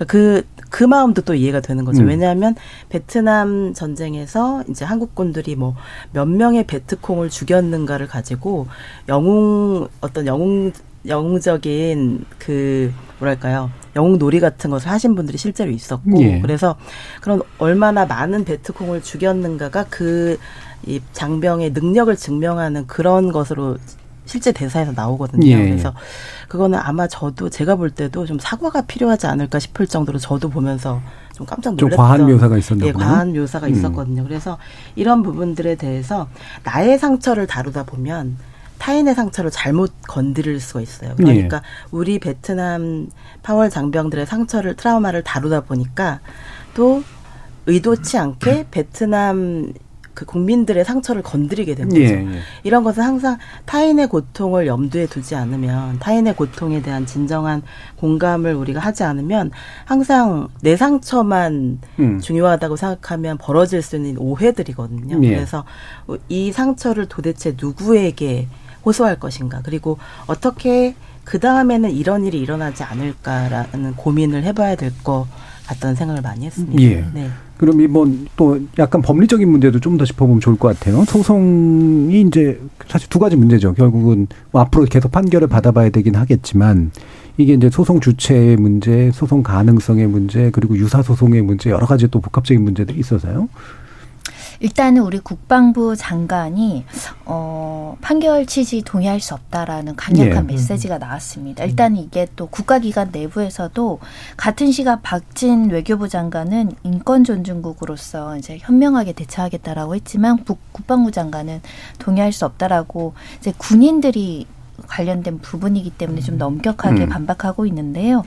그, 그 마음도 또 이해가 되는 거죠. 음. 왜냐하면 베트남 전쟁에서 이제 한국군들이 뭐 몇 명의 베트콩을 죽였는가를 가지고 영웅, 어떤 영웅, 영웅적인 그, 뭐랄까요. 영웅 놀이 같은 것을 하신 분들이 실제로 있었고. 예. 그래서 그런 얼마나 많은 베트콩을 죽였는가가 그 이 장병의 능력을 증명하는 그런 것으로 실제 대사에서 나오거든요. 예. 그래서 그거는 아마 저도 제가 볼 때도 좀 사과가 필요하지 않을까 싶을 정도로 저도 보면서 좀 깜짝 놀랐던. 좀 과한 묘사가 있었나 보네. 예, 과한 묘사가 음. 있었거든요. 그래서 이런 부분들에 대해서 나의 상처를 다루다 보면 타인의 상처를 잘못 건드릴 수가 있어요. 그러니까 예. 우리 베트남 파월 장병들의 상처를 트라우마를 다루다 보니까 또 의도치 않게 베트남 그 국민들의 상처를 건드리게 된 거죠. 예, 예. 이런 것은 항상 타인의 고통을 염두에 두지 않으면 타인의 고통에 대한 진정한 공감을 우리가 하지 않으면 항상 내 상처만 음. 중요하다고 생각하면 벌어질 수 있는 오해들이거든요. 예. 그래서 이 상처를 도대체 누구에게 호소할 것인가 그리고 어떻게 그 다음에는 이런 일이 일어나지 않을까라는 고민을 해봐야 될 것 같다는 생각을 많이 했습니다. 예. 네. 그럼 이번 또 약간 법리적인 문제도 좀 더 짚어보면 좋을 것 같아요. 소송이 이제 사실 두 가지 문제죠. 결국은 뭐 앞으로 계속 판결을 받아봐야 되긴 하겠지만 이게 이제 소송 주체의 문제, 소송 가능성의 문제, 그리고 유사 소송의 문제 여러 가지 또 복합적인 문제들이 있어서요. 일단은 우리 국방부 장관이 어, 판결 취지 동의할 수 없다라는 강력한 예. 메시지가 나왔습니다. 일단 이게 또 국가기관 내부에서도 같은 시각 박진 외교부 장관은 인권존중국으로서 이제 현명하게 대처하겠다라고 했지만 국, 국방부 장관은 동의할 수 없다라고 이제 군인들이 관련된 부분이기 때문에 좀 엄격하게 음. 반박하고 있는데요.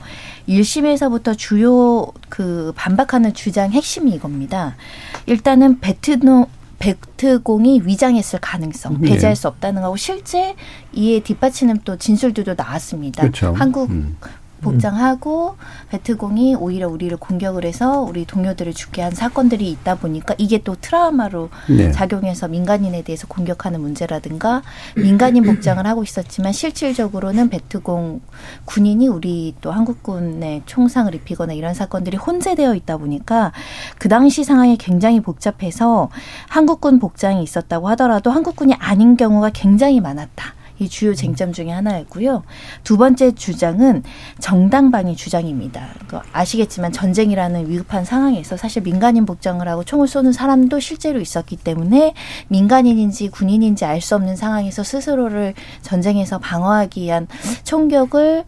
일 심에서부터 주요 그 반박하는 주장 핵심이 이겁니다. 일단은 베트노 베트콩이 위장했을 가능성, 배제할 수 없다는 거고 실제 이에 뒷받치는 또 진술들도 나왔습니다. 그렇죠. 한국 음. 복장하고 음. 베트공이 오히려 우리를 공격을 해서 우리 동료들을 죽게 한 사건들이 있다 보니까 이게 또 트라우마로 네. 작용해서 민간인에 대해서 공격하는 문제라든가 민간인 복장을 하고 있었지만 실질적으로는 베트공 군인이 우리 또 한국군에 총상을 입히거나 이런 사건들이 혼재되어 있다 보니까 그 당시 상황이 굉장히 복잡해서 한국군 복장이 있었다고 하더라도 한국군이 아닌 경우가 굉장히 많았다. 이 주요 쟁점 중에 하나였고요. 두 번째 주장은 정당방위 주장입니다. 아시겠지만 전쟁이라는 위급한 상황에서 사실 민간인 복장을 하고 총을 쏘는 사람도 실제로 있었기 때문에 민간인인지 군인인지 알 수 없는 상황에서 스스로를 전쟁에서 방어하기 위한 총격을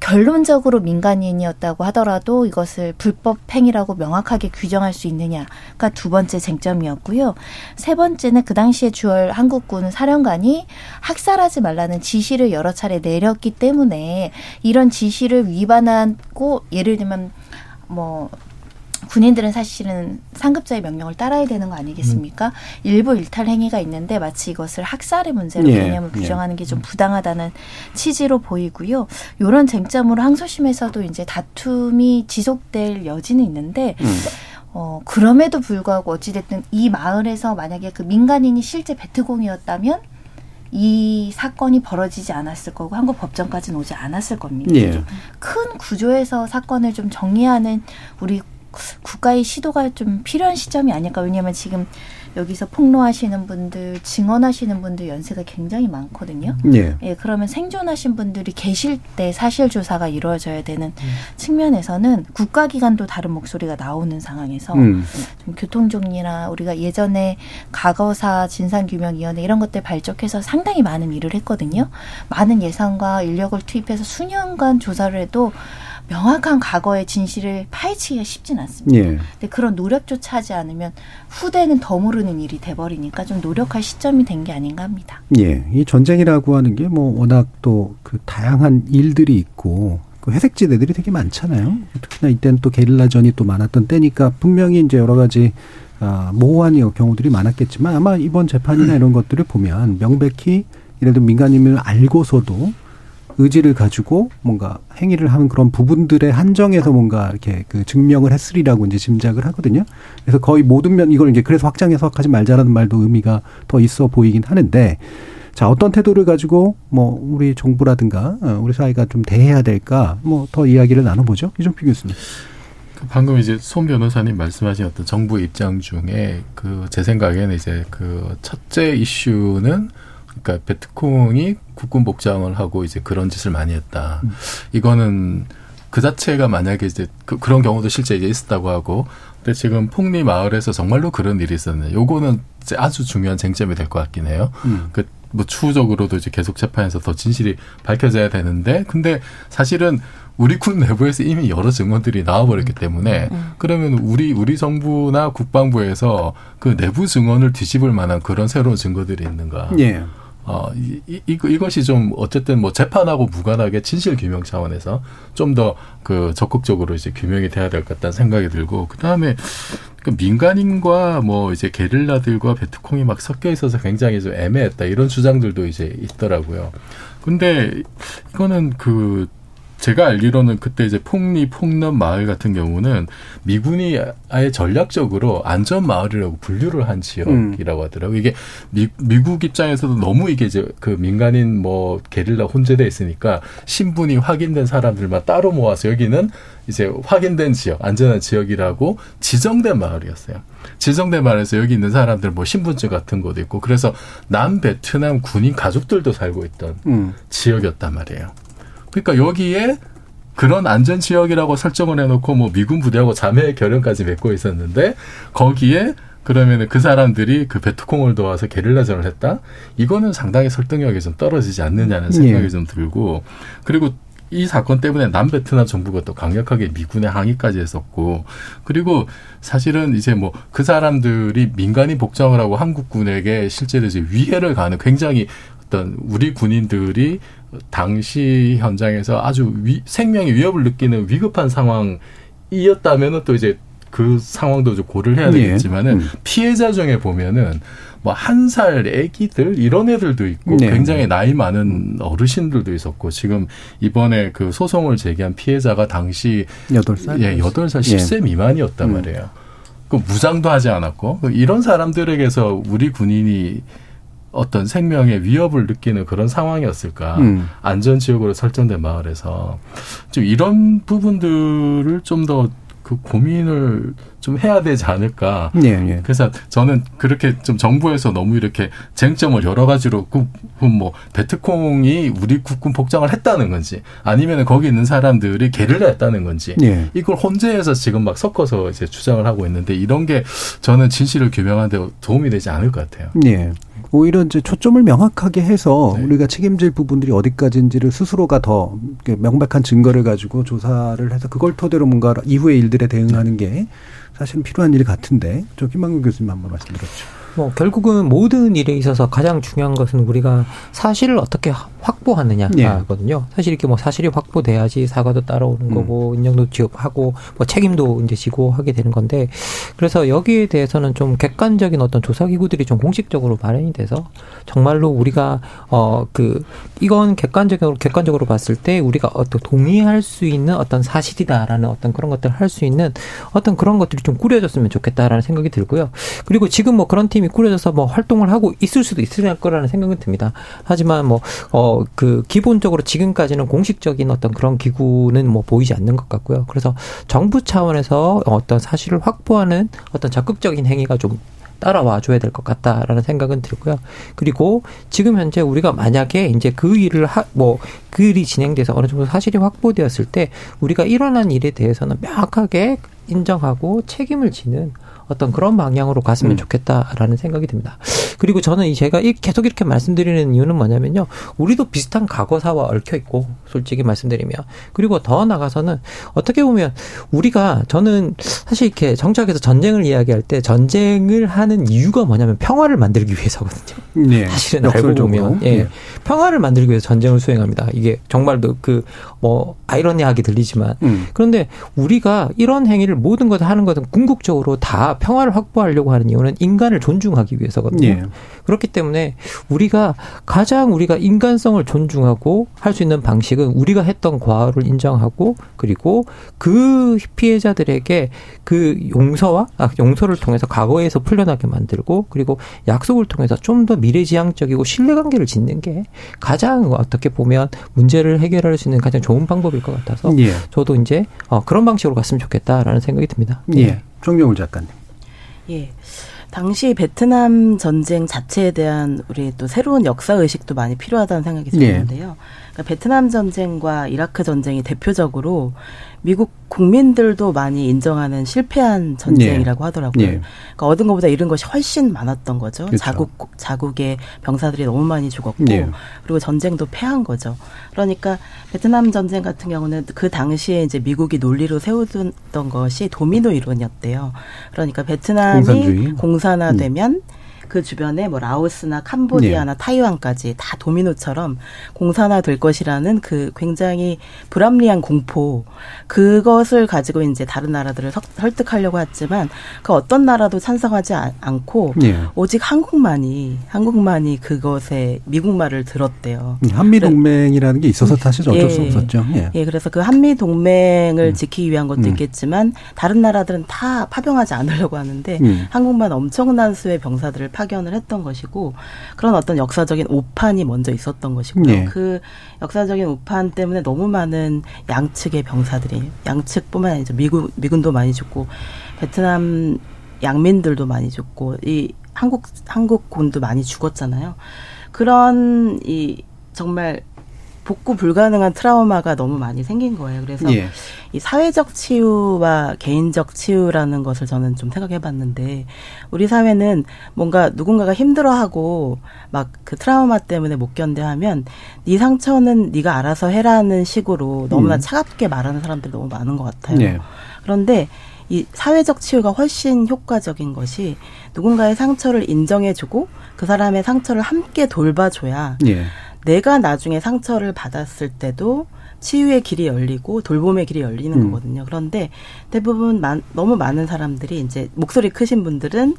결론적으로 민간인이었다고 하더라도 이것을 불법 행위라고 명확하게 규정할 수 있느냐가 두 번째 쟁점이었고요. 세 번째는 그 당시에 주월 한국군 사령관이 학살하지 말라는 지시를 여러 차례 내렸기 때문에 이런 지시를 위반하고 예를 들면 뭐 군인들은 사실은 상급자의 명령을 따라야 되는 거 아니겠습니까? 음. 일부 일탈 행위가 있는데 마치 이것을 학살의 문제로 예. 개념을 규정하는 게 좀 부당하다는 취지로 보이고요. 이런 쟁점으로 항소심에서도 이제 다툼이 지속될 여지는 있는데 음. 어, 그럼에도 불구하고 어찌됐든 이 마을에서 만약에 그 민간인이 실제 베트공이었다면 이 사건이 벌어지지 않았을 거고 한국 법정까지는 오지 않았을 겁니다. 예. 큰 구조에서 사건을 좀 정리하는 우리 국가의 시도가 좀 필요한 시점이 아닐까. 왜냐하면 지금 여기서 폭로하시는 분들, 증언하시는 분들 연세가 굉장히 많거든요. 네. 예, 그러면 생존하신 분들이 계실 때 사실조사가 이루어져야 되는 음. 측면에서는 국가기관도 다른 목소리가 나오는 상황에서 음. 좀 교통정리나 우리가 예전에 과거사 진상규명위원회 이런 것들 발족해서 상당히 많은 일을 했거든요. 많은 예산과 인력을 투입해서 수년간 조사를 해도 명확한 과거의 진실을 파헤치기가 쉽진 않습니다. 예. 근데 그런 노력조차 하지 않으면 후대는 더 모르는 일이 돼버리니까 좀 노력할 시점이 된 게 아닌가 합니다. 예, 이 전쟁이라고 하는 게 뭐 워낙 또 그 다양한 일들이 있고 그 회색지대들이 되게 많잖아요. 특히나 이때는 또 게릴라전이 또 많았던 때니까 분명히 이제 여러 가지 아, 모호한 경우들이 많았겠지만 아마 이번 재판이나 이런 것들을 보면 명백히 예를 들어 민간인을 알고서도 의지를 가지고 뭔가 행위를 하는 그런 부분들의 한정에서 뭔가 이렇게 그 증명을 했으리라고 이제 짐작을 하거든요. 그래서 거의 모든 면 이걸 이제 그래서 확장 해석하지 말자라는 말도 의미가 더 있어 보이긴 하는데, 자 어떤 태도를 가지고 뭐 우리 정부라든가 우리 사회가 좀 대해야 될까 뭐 더 이야기를 나눠보죠. 이종필 교수님. 방금 이제 손 변호사님 말씀하신 어떤 정부 입장 중에 그 제 생각에는 이제 그 첫째 이슈는 그러니까 베트콩이 국군 복장을 하고 이제 그런 짓을 많이 했다. 음. 이거는 그 자체가 만약에 이제 그, 그런 경우도 실제 이제 있었다고 하고, 근데 지금 폭리 마을에서 정말로 그런 일이 있었는데, 요거는 이제 아주 중요한 쟁점이 될 것 같긴 해요. 음. 그 뭐 추후적으로도 이제 계속 재판에서 더 진실이 밝혀져야 되는데, 근데 사실은 우리 군 내부에서 이미 여러 증언들이 나와버렸기 때문에 음. 그러면 우리 우리 정부나 국방부에서 그 내부 증언을 뒤집을 만한 그런 새로운 증거들이 있는가? 예. 어, 이, 이, 이것이 좀 어쨌든 뭐 재판하고 무관하게 진실 규명 차원에서 좀 더 그 적극적으로 이제 규명이 돼야 될 것 같다는 생각이 들고, 그 다음에 그 민간인과 뭐 이제 게릴라들과 베트콩이 막 섞여 있어서 굉장히 좀 애매했다 이런 주장들도 이제 있더라고요. 근데 이거는 그 제가 알기로는 그때 이제 폭리, 폭넘 마을 같은 경우는 미군이 아예 전략적으로 안전 마을이라고 분류를 한 지역이라고 음. 하더라고요. 이게 미, 미국 입장에서도 너무 이게 이제 그 민간인 뭐 게릴라 혼재돼 있으니까 신분이 확인된 사람들만 따로 모아서 여기는 이제 확인된 지역, 안전한 지역이라고 지정된 마을이었어요. 지정된 마을에서 여기 있는 사람들 뭐 신분증 같은 것도 있고, 그래서 남베트남 군인 가족들도 살고 있던 음. 지역이었단 말이에요. 그러니까 여기에 그런 안전지역이라고 설정을 해놓고 뭐 미군 부대하고 자매 결연까지 맺고 있었는데, 거기에 그러면은 그 사람들이 그 베트콩을 도와서 게릴라전을 했다? 이거는 상당히 설득력이 좀 떨어지지 않느냐는 생각이 예. 좀 들고, 그리고 이 사건 때문에 남베트남 정부가 또 강력하게 미군의 항의까지 했었고, 그리고 사실은 이제 뭐 그 사람들이 민간인 복장을 하고 한국군에게 실제로 이제 위해를 가하는 굉장히 어떤 우리 군인들이 당시 현장에서 아주 위, 생명의 위협을 느끼는 위급한 상황이었다면은 또 이제 그 상황도 좀 고를 해야 되겠지만은 네. 피해자 중에 보면은 뭐 한 살 애기들 이런 애들도 있고 네. 굉장히 나이 많은 어르신들도 있었고 지금 이번에 그 소송을 제기한 피해자가 당시 여덟 살? 예, 여덟 살 십 세 예. 미만이었단 음. 말이에요. 그 무장도 하지 않았고 이런 사람들에게서 우리 군인이 어떤 생명의 위협을 느끼는 그런 상황이었을까. 음. 안전지역으로 설정된 마을에서 좀 이런 부분들을 좀 더 그 고민을 좀 해야 되지 않을까. 예, 예. 그래서 저는 그렇게 좀 정부에서 너무 이렇게 쟁점을 여러 가지로 그 뭐 베트콩이 우리 국군 폭장을 했다는 건지 아니면 거기 있는 사람들이 게릴라 했다는 건지 예. 이걸 혼재해서 지금 막 섞어서 이제 주장을 하고 있는데 이런 게 저는 진실을 규명하는 데 도움이 되지 않을 것 같아요. 예. 오히려 이제 초점을 명확하게 해서 네. 우리가 책임질 부분들이 어디까지인지를 스스로가 더 명백한 증거를 가지고 조사를 해서 그걸 토대로 뭔가 이후의 일들에 대응하는 네. 게 사실은 필요한 일 같은데 저 김만권 교수님 한번 말씀드렸죠. 뭐 결국은 모든 일에 있어서 가장 중요한 것은 우리가 사실을 어떻게 확보하느냐거든요. 예. 사실 이렇게 뭐 사실이 확보돼야지 사과도 따라오는 음. 거고 인정도 지급하고 뭐 책임도 이제 지고 하게 되는 건데 그래서 여기에 대해서는 좀 객관적인 어떤 조사기구들이 좀 공식적으로 마련이 돼서 정말로 우리가 어 그 이건 객관적으로 객관적으로 봤을 때 우리가 어떤 동의할 수 있는 어떤 사실이다라는 어떤 그런 것들을 할 수 있는 어떤 그런 것들이 좀 꾸려졌으면 좋겠다라는 생각이 들고요. 그리고 지금 뭐 그런 팀 꾸려져서 뭐 활동을 하고 있을 수도 있을 거라는 생각은 듭니다. 하지만 뭐 어 그 기본적으로 지금까지는 공식적인 어떤 그런 기구는 뭐 보이지 않는 것 같고요. 그래서 정부 차원에서 어떤 사실을 확보하는 어떤 적극적인 행위가 좀 따라와 줘야 될 것 같다라는 생각은 들고요. 그리고 지금 현재 우리가 만약에 이제 그 일을 하 뭐 그 일이 진행돼서 어느 정도 사실이 확보되었을 때 우리가 일어난 일에 대해서는 명확하게 인정하고 책임을 지는 어떤 그런 방향으로 갔으면 음. 좋겠다라는 생각이 듭니다. 그리고 저는 제가 계속 이렇게 말씀드리는 이유는 뭐냐면요. 우리도 비슷한 과거사와 얽혀있고 솔직히 말씀드리면. 그리고 더 나아가서는 어떻게 보면 우리가 저는 사실 이렇게 정치학에서 전쟁을 이야기할 때 전쟁을 하는 이유가 뭐냐면 평화를 만들기 위해서거든요. 네. 사실은 알고 보면. 예. 네. 평화를 만들기 위해서 전쟁을 수행합니다. 이게 정말 그 뭐 아이러니하게 들리지만. 음. 그런데 우리가 이런 행위를 모든 것을 하는 것은 궁극적으로 다 평화를 확보하려고 하는 이유는 인간을 존중하기 위해서거든요. 예. 그렇기 때문에 우리가 가장 우리가 인간성을 존중하고 할 수 있는 방식은 우리가 했던 과오를 인정하고 그리고 그 피해자들에게 그 용서와 아, 용서를 통해서 과거에서 풀려나게 만들고 그리고 약속을 통해서 좀 더 미래지향적이고 신뢰관계를 짓는 게 가장 어떻게 보면 문제를 해결할 수 있는 가장 좋은 방법일 것 같아서 예. 저도 이제 그런 방식으로 갔으면 좋겠다라는 생각이 듭니다. 예. 예. 정여울 작가님. 예. 당시 베트남 전쟁 자체에 대한 우리 또 새로운 역사 의식도 많이 필요하다는 생각이 드는데요. 예. 그러니까 베트남 전쟁과 이라크 전쟁이 대표적으로 미국 국민들도 많이 인정하는 실패한 전쟁이라고 하더라고요. 예. 그러니까 얻은 것보다 잃은 것이 훨씬 많았던 거죠. 그렇죠. 자국 자국의 병사들이 너무 많이 죽었고 예. 그리고 전쟁도 패한 거죠. 그러니까 베트남 전쟁 같은 경우는 그 당시에 이제 미국이 논리로 세우던 것이 도미노 이론이었대요. 그러니까 베트남이 공산주의. 공산화되면 음. 그 주변에 뭐 라오스나 캄보디아나 예. 타이완까지 다 도미노처럼 공산화될 것이라는 그 굉장히 불합리한 공포 그것을 가지고 이제 다른 나라들을 설득하려고 했지만 그 어떤 나라도 찬성하지 않고 예. 오직 한국만이 한국만이 그것에 미국 말을 들었대요. 한미 동맹이라는 게 있어서 사실 어쩔 예. 수 없었죠. 예. 예, 그래서 그 한미 동맹을 음. 지키기 위한 것도 음. 있겠지만 다른 나라들은 다 파병하지 않으려고 하는데 음. 한국만 엄청난 수의 병사들을 파견을 했던 것이고 그런 어떤 역사적인 오판이 먼저 있었던 것이고요. 네. 그 역사적인 오판 때문에 너무 많은 양측의 병사들이 양측뿐만 아니라 미군, 미군도 많이 죽고 베트남 양민들도 많이 죽고 이 한국 한국군도 많이 죽었잖아요. 그런 이 정말 복구 불가능한 트라우마가 너무 많이 생긴 거예요. 그래서 예. 이 사회적 치유와 개인적 치유라는 것을 저는 좀 생각해봤는데 우리 사회는 뭔가 누군가가 힘들어하고 막 그 트라우마 때문에 못 견뎌하면 네 상처는 네가 알아서 해라는 식으로 너무나 음. 차갑게 말하는 사람들이 너무 많은 것 같아요. 예. 그런데 이 사회적 치유가 훨씬 효과적인 것이 누군가의 상처를 인정해주고 그 사람의 상처를 함께 돌봐줘야 예. 내가 나중에 상처를 받았을 때도 치유의 길이 열리고 돌봄의 길이 열리는 음. 거거든요. 그런데 대부분 만, 너무 많은 사람들이 이제 목소리 크신 분들은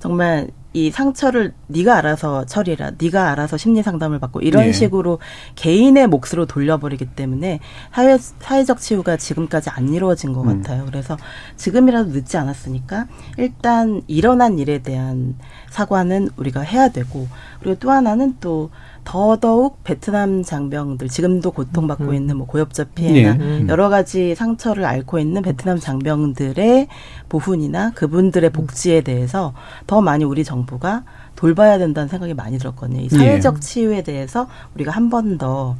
정말 이 상처를 네가 알아서 처리해라, 네가 알아서 심리 상담을 받고 이런 네. 식으로 개인의 몫으로 돌려버리기 때문에 사회, 사회적 치유가 지금까지 안 이루어진 것 음. 같아요. 그래서 지금이라도 늦지 않았으니까 일단 일어난 일에 대한 사과는 우리가 해야 되고, 그리고 또 하나는 또 더더욱 베트남 장병들, 지금도 고통받고 음. 있는 뭐 고엽자 피해나 네. 음. 여러 가지 상처를 앓고 있는 베트남 장병들의 보훈이나 그분들의 복지에 대해서 더 많이 우리 정부가 돌봐야 된다는 생각이 많이 들었거든요. 이 사회적 네. 치유에 대해서 우리가 한 번 더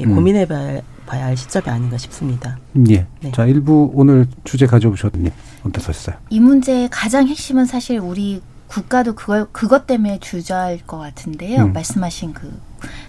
음. 고민해봐야 할 시점이 아닌가 싶습니다. 예. 네. 자, 일부 오늘 주제 가져오셨더니 어떠셨어요? 이 문제의 가장 핵심은 사실 우리 국가도 그걸, 그것 때문에 주저할 것 같은데요. 음. 말씀하신 그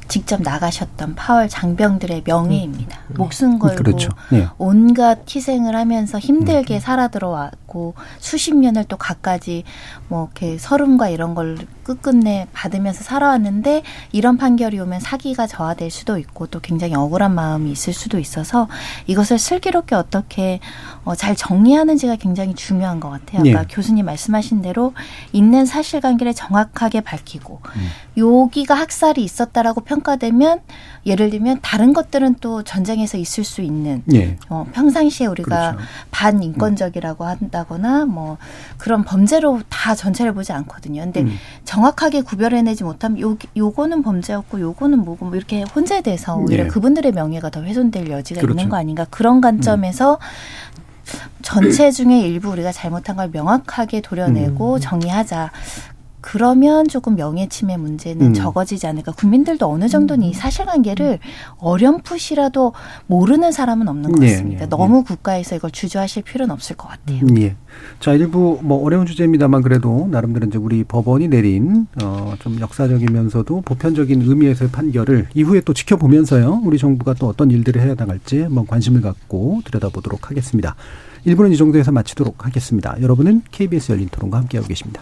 직접 나가셨던 파월 장병들의 명예입니다. 음. 목숨 걸고 그렇죠. 네. 온갖 희생을 하면서 힘들게 음. 살아 들어왔고 수십 년을 또 갖가지 뭐 이렇게 서름과 이런 걸 끝끝내 받으면서 살아왔는데 이런 판결이 오면 사기가 저하될 수도 있고 또 굉장히 억울한 마음이 있을 수도 있어서 이것을 슬기롭게 어떻게 어 잘 정리하는지가 굉장히 중요한 것 같아요. 네. 아까 교수님 말씀하신 대로 있는 사실관계를 정확하게 밝히고 음. 여기가 학살이 있었다라고 평가되면 예를 들면 다른 것들은 또 전쟁에서 있을 수 있는 예. 어, 평상시에 우리가 그렇죠. 반인권적이라고 한다거나 뭐 그런 범죄로 다 전체를 보지 않거든요. 근데 음. 정확하게 구별해내지 못하면 요, 요거는 범죄였고 요거는 뭐고 뭐 이렇게 혼재돼서 오히려 예. 그분들의 명예가 더 훼손될 여지가 그렇죠. 있는 거 아닌가. 그런 관점에서 음. 전체 중에 일부 우리가 잘못한 걸 명확하게 도려내고 음. 정의하자. 그러면 조금 명예침해 문제는 음. 적어지지 않을까. 국민들도 어느 정도는 이 사실관계를 어렴풋이라도 모르는 사람은 없는 것 같습니다. 예, 예, 너무 예. 국가에서 이걸 주저하실 필요는 없을 것 같아요. 음, 예. 자, 일부 뭐 어려운 주제입니다만 그래도 나름대로 이제 우리 법원이 내린 어, 좀 역사적이면서도 보편적인 의미에서의 판결을 이후에 또 지켜보면서요. 우리 정부가 또 어떤 일들을 해야 나갈지 한번 관심을 갖고 들여다보도록 하겠습니다. 일 부는 이 정도에서 마치도록 하겠습니다. 여러분은 케이비에스 열린 토론과 함께하고 계십니다.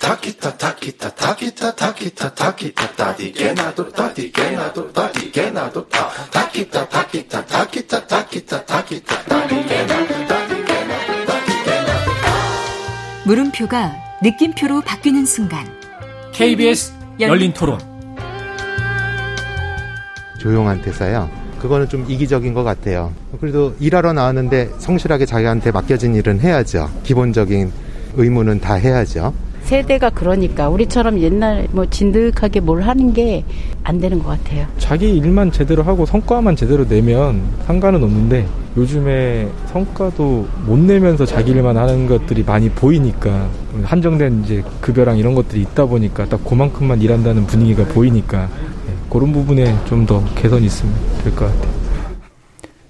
타키타 타키타 타키타 타키타 타키타 타디게나도 타디게나도 타디게나도 타 타키타 타키타 타키타 타키타 타키타 타디게나 타디게나. 물음표가 느낌표로 바뀌는 순간 케이비에스 열린토론. 조용한 대사요. 그거는 좀 이기적인 것 같아요. 그래도 일하러 나왔는데 성실하게 자기한테 맡겨진 일은 해야죠. 기본적인 의무는 다 해야죠. 세대가 그러니까 우리처럼 옛날 뭐 진득하게 뭘 하는 게 안 되는 것 같아요. 자기 일만 제대로 하고 성과만 제대로 내면 상관은 없는데 요즘에 성과도 못 내면서 자기 일만 하는 것들이 많이 보이니까 한정된 이제 급여랑 이런 것들이 있다 보니까 딱 그만큼만 일한다는 분위기가 보이니까 그런 부분에 좀 더 개선이 있으면 될 것 같아요.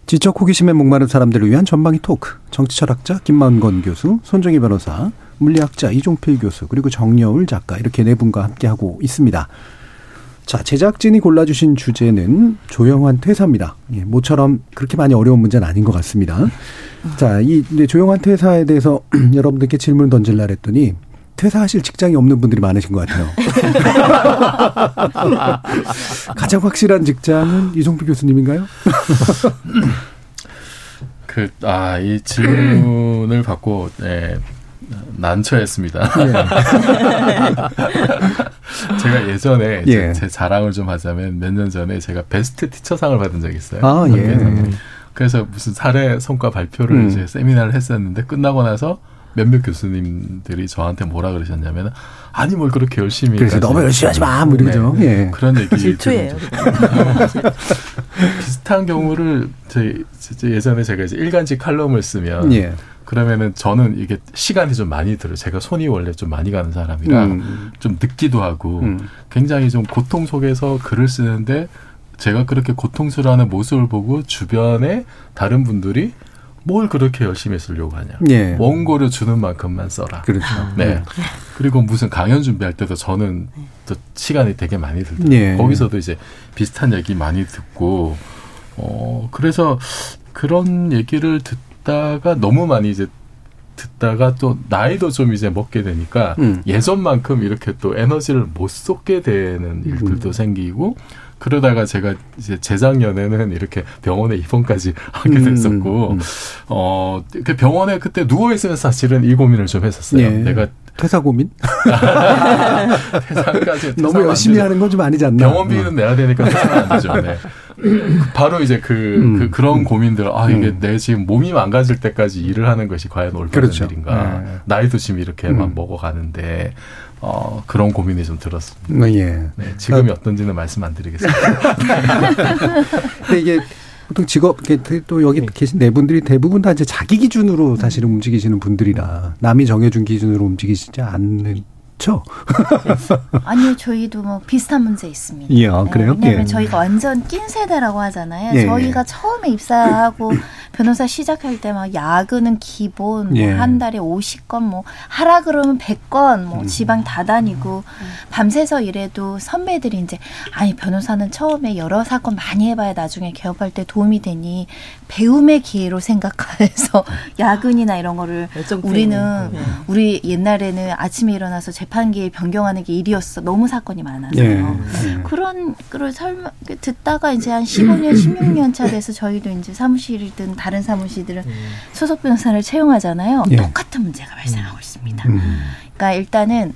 지적 호기심에 목마른 사람들을 위한 전방위 토크. 정치철학자 김만권 교수, 손정혜 변호사, 물리학자 이종필 교수, 그리고 정여울 작가, 이렇게 네 분과 함께하고 있습니다. 자, 제작진이 골라주신 주제는 조영환 퇴사입니다. 예, 모처럼 그렇게 많이 어려운 문제는 아닌 것 같습니다. 자, 이 조영환 퇴사에 대해서 여러분들께 질문을 던질라 했더니 퇴사하실 직장이 없는 분들이 많으신 것 같아요. 가장 확실한 직장은 이종필 교수님인가요? 그, 아, 이 질문을 받고, 예. 난처했습니다. 예. 제가 예전에 예. 제, 제 자랑을 좀 하자면 몇 년 전에 제가 베스트 티처상을 받은 적이 있어요. 아, 예. 그래서 무슨 사례 성과 발표를 음. 이제 세미나를 했었는데 끝나고 나서 몇몇 교수님들이 저한테 뭐라 그러셨냐면 아니 뭘 그렇게 열심히 그래서 너무 열심히 하지 마 뭐 이러죠. 네. 예. 그런 얘기 질투예요. 비슷한 경우를 제, 제 예전에 제가 이제 일간지 칼럼을 쓰면 예. 그러면은 저는 이게 시간이 좀 많이 들어요. 제가 손이 원래 좀 많이 가는 사람이라 음. 좀 늦기도 하고 음. 굉장히 좀 고통 속에서 글을 쓰는데 제가 그렇게 고통스러워하는 모습을 보고 주변에 다른 분들이 뭘 그렇게 열심히 쓰려고 하냐. 예. 원고를 주는 만큼만 써라. 그렇죠. 네. 그리고 무슨 강연 준비할 때도 저는 또 시간이 되게 많이 들더라고요. 예. 거기서도 이제 비슷한 얘기 많이 듣고 어 그래서 그런 얘기를 듣 다가 너무 많이 이제 듣다가 또 나이도 좀 이제 먹게 되니까 음. 예전만큼 이렇게 또 에너지를 못 쏟게 되는 일들도 음. 생기고, 그러다가 제가 이제 재작년에는 이렇게 병원에 입원까지 하게 됐었고, 음. 음. 어, 병원에 그때 누워있으면 사실은 이 고민을 좀 했었어요. 예. 내가 퇴사 고민? 퇴사까지. 너무 열심히 하는 건 좀 아니지 않나? 병원비는 음. 내야 되니까 퇴사는 안 되죠. 네. 바로 이제 그, 음. 그 그런 고민들, 아, 이게 음. 내 지금 몸이 망가질 때까지 일을 하는 것이 과연 올바른 그렇죠. 일인가. 네. 나이도 지금 이렇게 음. 막 먹어가는데, 어, 그런 고민이 좀 들었습니다. 예. 네, 지금이 아. 어떤지는 말씀 안 드리겠습니다. 근데 이게 보통 직업, 또 여기 네. 계신 네 분들이 대부분 다 이제 자기 기준으로 사실은 움직이시는 분들이라 남이 정해준 기준으로 움직이시지 않죠? 아니요, 저희도 뭐 비슷한 문제 있습니다. 예, 아, 그래요? 네, 왜냐하면 예. 저희가 완전 낀 세대라고 하잖아요. 예. 저희가 처음에 입사하고 변호사 시작할 때 막 야근은 기본, 뭐 예. 한 달에 오십 건, 뭐 하라 그러면 백 건, 뭐 지방 다 다니고 음. 밤새서 일해도 선배들이 이제 아니 변호사는 처음에 여러 사건 많이 해봐야 나중에 개업할 때 도움이 되니 배움의 기회로 생각해서 야근이나 이런 거를 우리는 네. 우리 옛날에는 아침에 일어나서 재판기에 변경하는 게 일이었어. 너무 사건이 많아서 예. 그런 그런 설명 듣다가 이제 한 십오 년, 십육 년 차 돼서 저희도 이제 사무실이든 다른 사무실들은 음. 소속 변호사를 채용하잖아요. 예. 똑같은 문제가 발생하고 있습니다. 음. 그러니까 일단은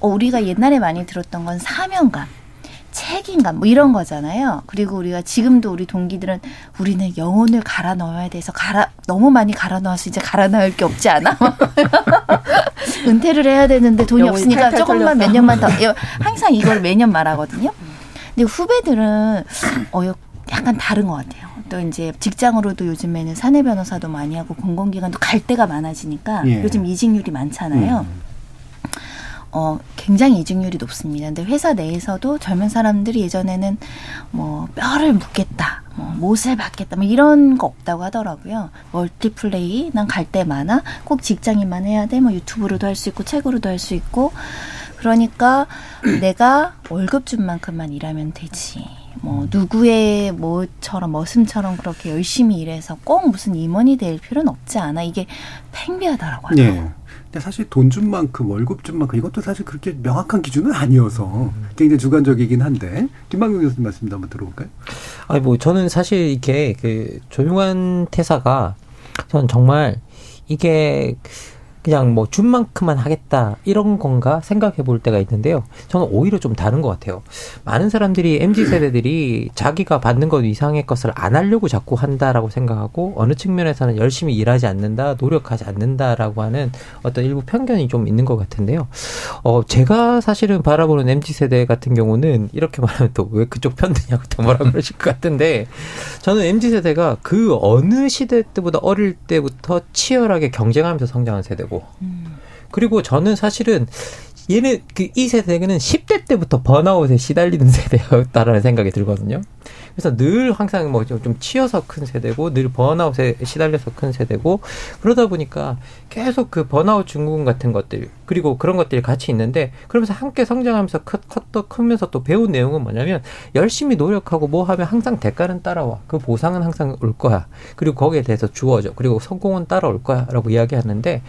우리가 옛날에 많이 들었던 건 사명감, 책임감 뭐 이런 거잖아요. 그리고 우리가 지금도 우리 동기들은 우리는 영혼을 갈아 넣어야 돼서 갈아 너무 많이 갈아 넣어서 이제 갈아 넣을 게 없지 않아? 은퇴를 해야 되는데 돈이 없으니까 조금만 몇 년만 더. 항상 이걸 매년 말하거든요. 근데 후배들은 어여 약간 다른 것 같아요. 또 이제 직장으로도 요즘에는 사내 변호사도 많이 하고 공공기관도 갈 데가 많아지니까 예. 요즘 이직률이 많잖아요. 음. 어, 굉장히 이직률이 높습니다. 근데 회사 내에서도 젊은 사람들이 예전에는 뭐 뼈를 묻겠다, 뭐 못을 받겠다, 뭐 이런 거 없다고 하더라고요. 멀티플레이, 난 갈 데 많아, 꼭 직장인만 해야 돼, 뭐 유튜브로도 할 수 있고 책으로도 할 수 있고, 그러니까 내가 월급 준 만큼만 일하면 되지. 뭐 누구의 뭐처럼 머슴처럼 그렇게 열심히 일해서 꼭 무슨 임원이 될 필요는 없지 않아. 이게 팽배하다라고 하더라고요. 네. 근데 사실 돈 준 만큼 월급 준 만큼 이것도 사실 그렇게 명확한 기준은 아니어서 굉장히 주관적이긴 한데, 김만경 교수님 말씀도 한번 들어볼까요? 아니 뭐 저는 사실 이렇게 그 조용한 퇴사가 전 정말 이게 그냥 뭐 준 만큼만 하겠다 이런 건가 생각해 볼 때가 있는데요. 저는 오히려 좀 다른 것 같아요. 많은 사람들이 엠지 세대들이 자기가 받는 것 이상의 것을 안 하려고 자꾸 한다라고 생각하고, 어느 측면에서는 열심히 일하지 않는다, 노력하지 않는다라고 하는 어떤 일부 편견이 좀 있는 것 같은데요. 어, 제가 사실은 바라보는 엠지 세대 같은 경우는 이렇게 말하면 또 왜 그쪽 편 드냐고 또 뭐라 그러실 것 같은데, 저는 엠지 세대가 그 어느 시대 때보다 어릴 때부터 치열하게 경쟁하면서 성장한 세대고, 음. 그리고 저는 사실은 얘는 그 이 세대는 십 대 때부터 번아웃에 시달리는 세대였다라는 생각이 들거든요. 그래서 늘 항상 뭐 좀 치여서 큰 세대고 늘 번아웃에 시달려서 큰 세대고, 그러다 보니까 계속 그 번아웃 증후군 같은 것들 그리고 그런 것들이 같이 있는데, 그러면서 함께 성장하면서 크면서 또 배운 내용은 뭐냐면 열심히 노력하고 뭐 하면 항상 대가는 따라와, 그 보상은 항상 올 거야, 그리고 거기에 대해서 주어져, 그리고 성공은 따라올 거야 라고 이야기하는데,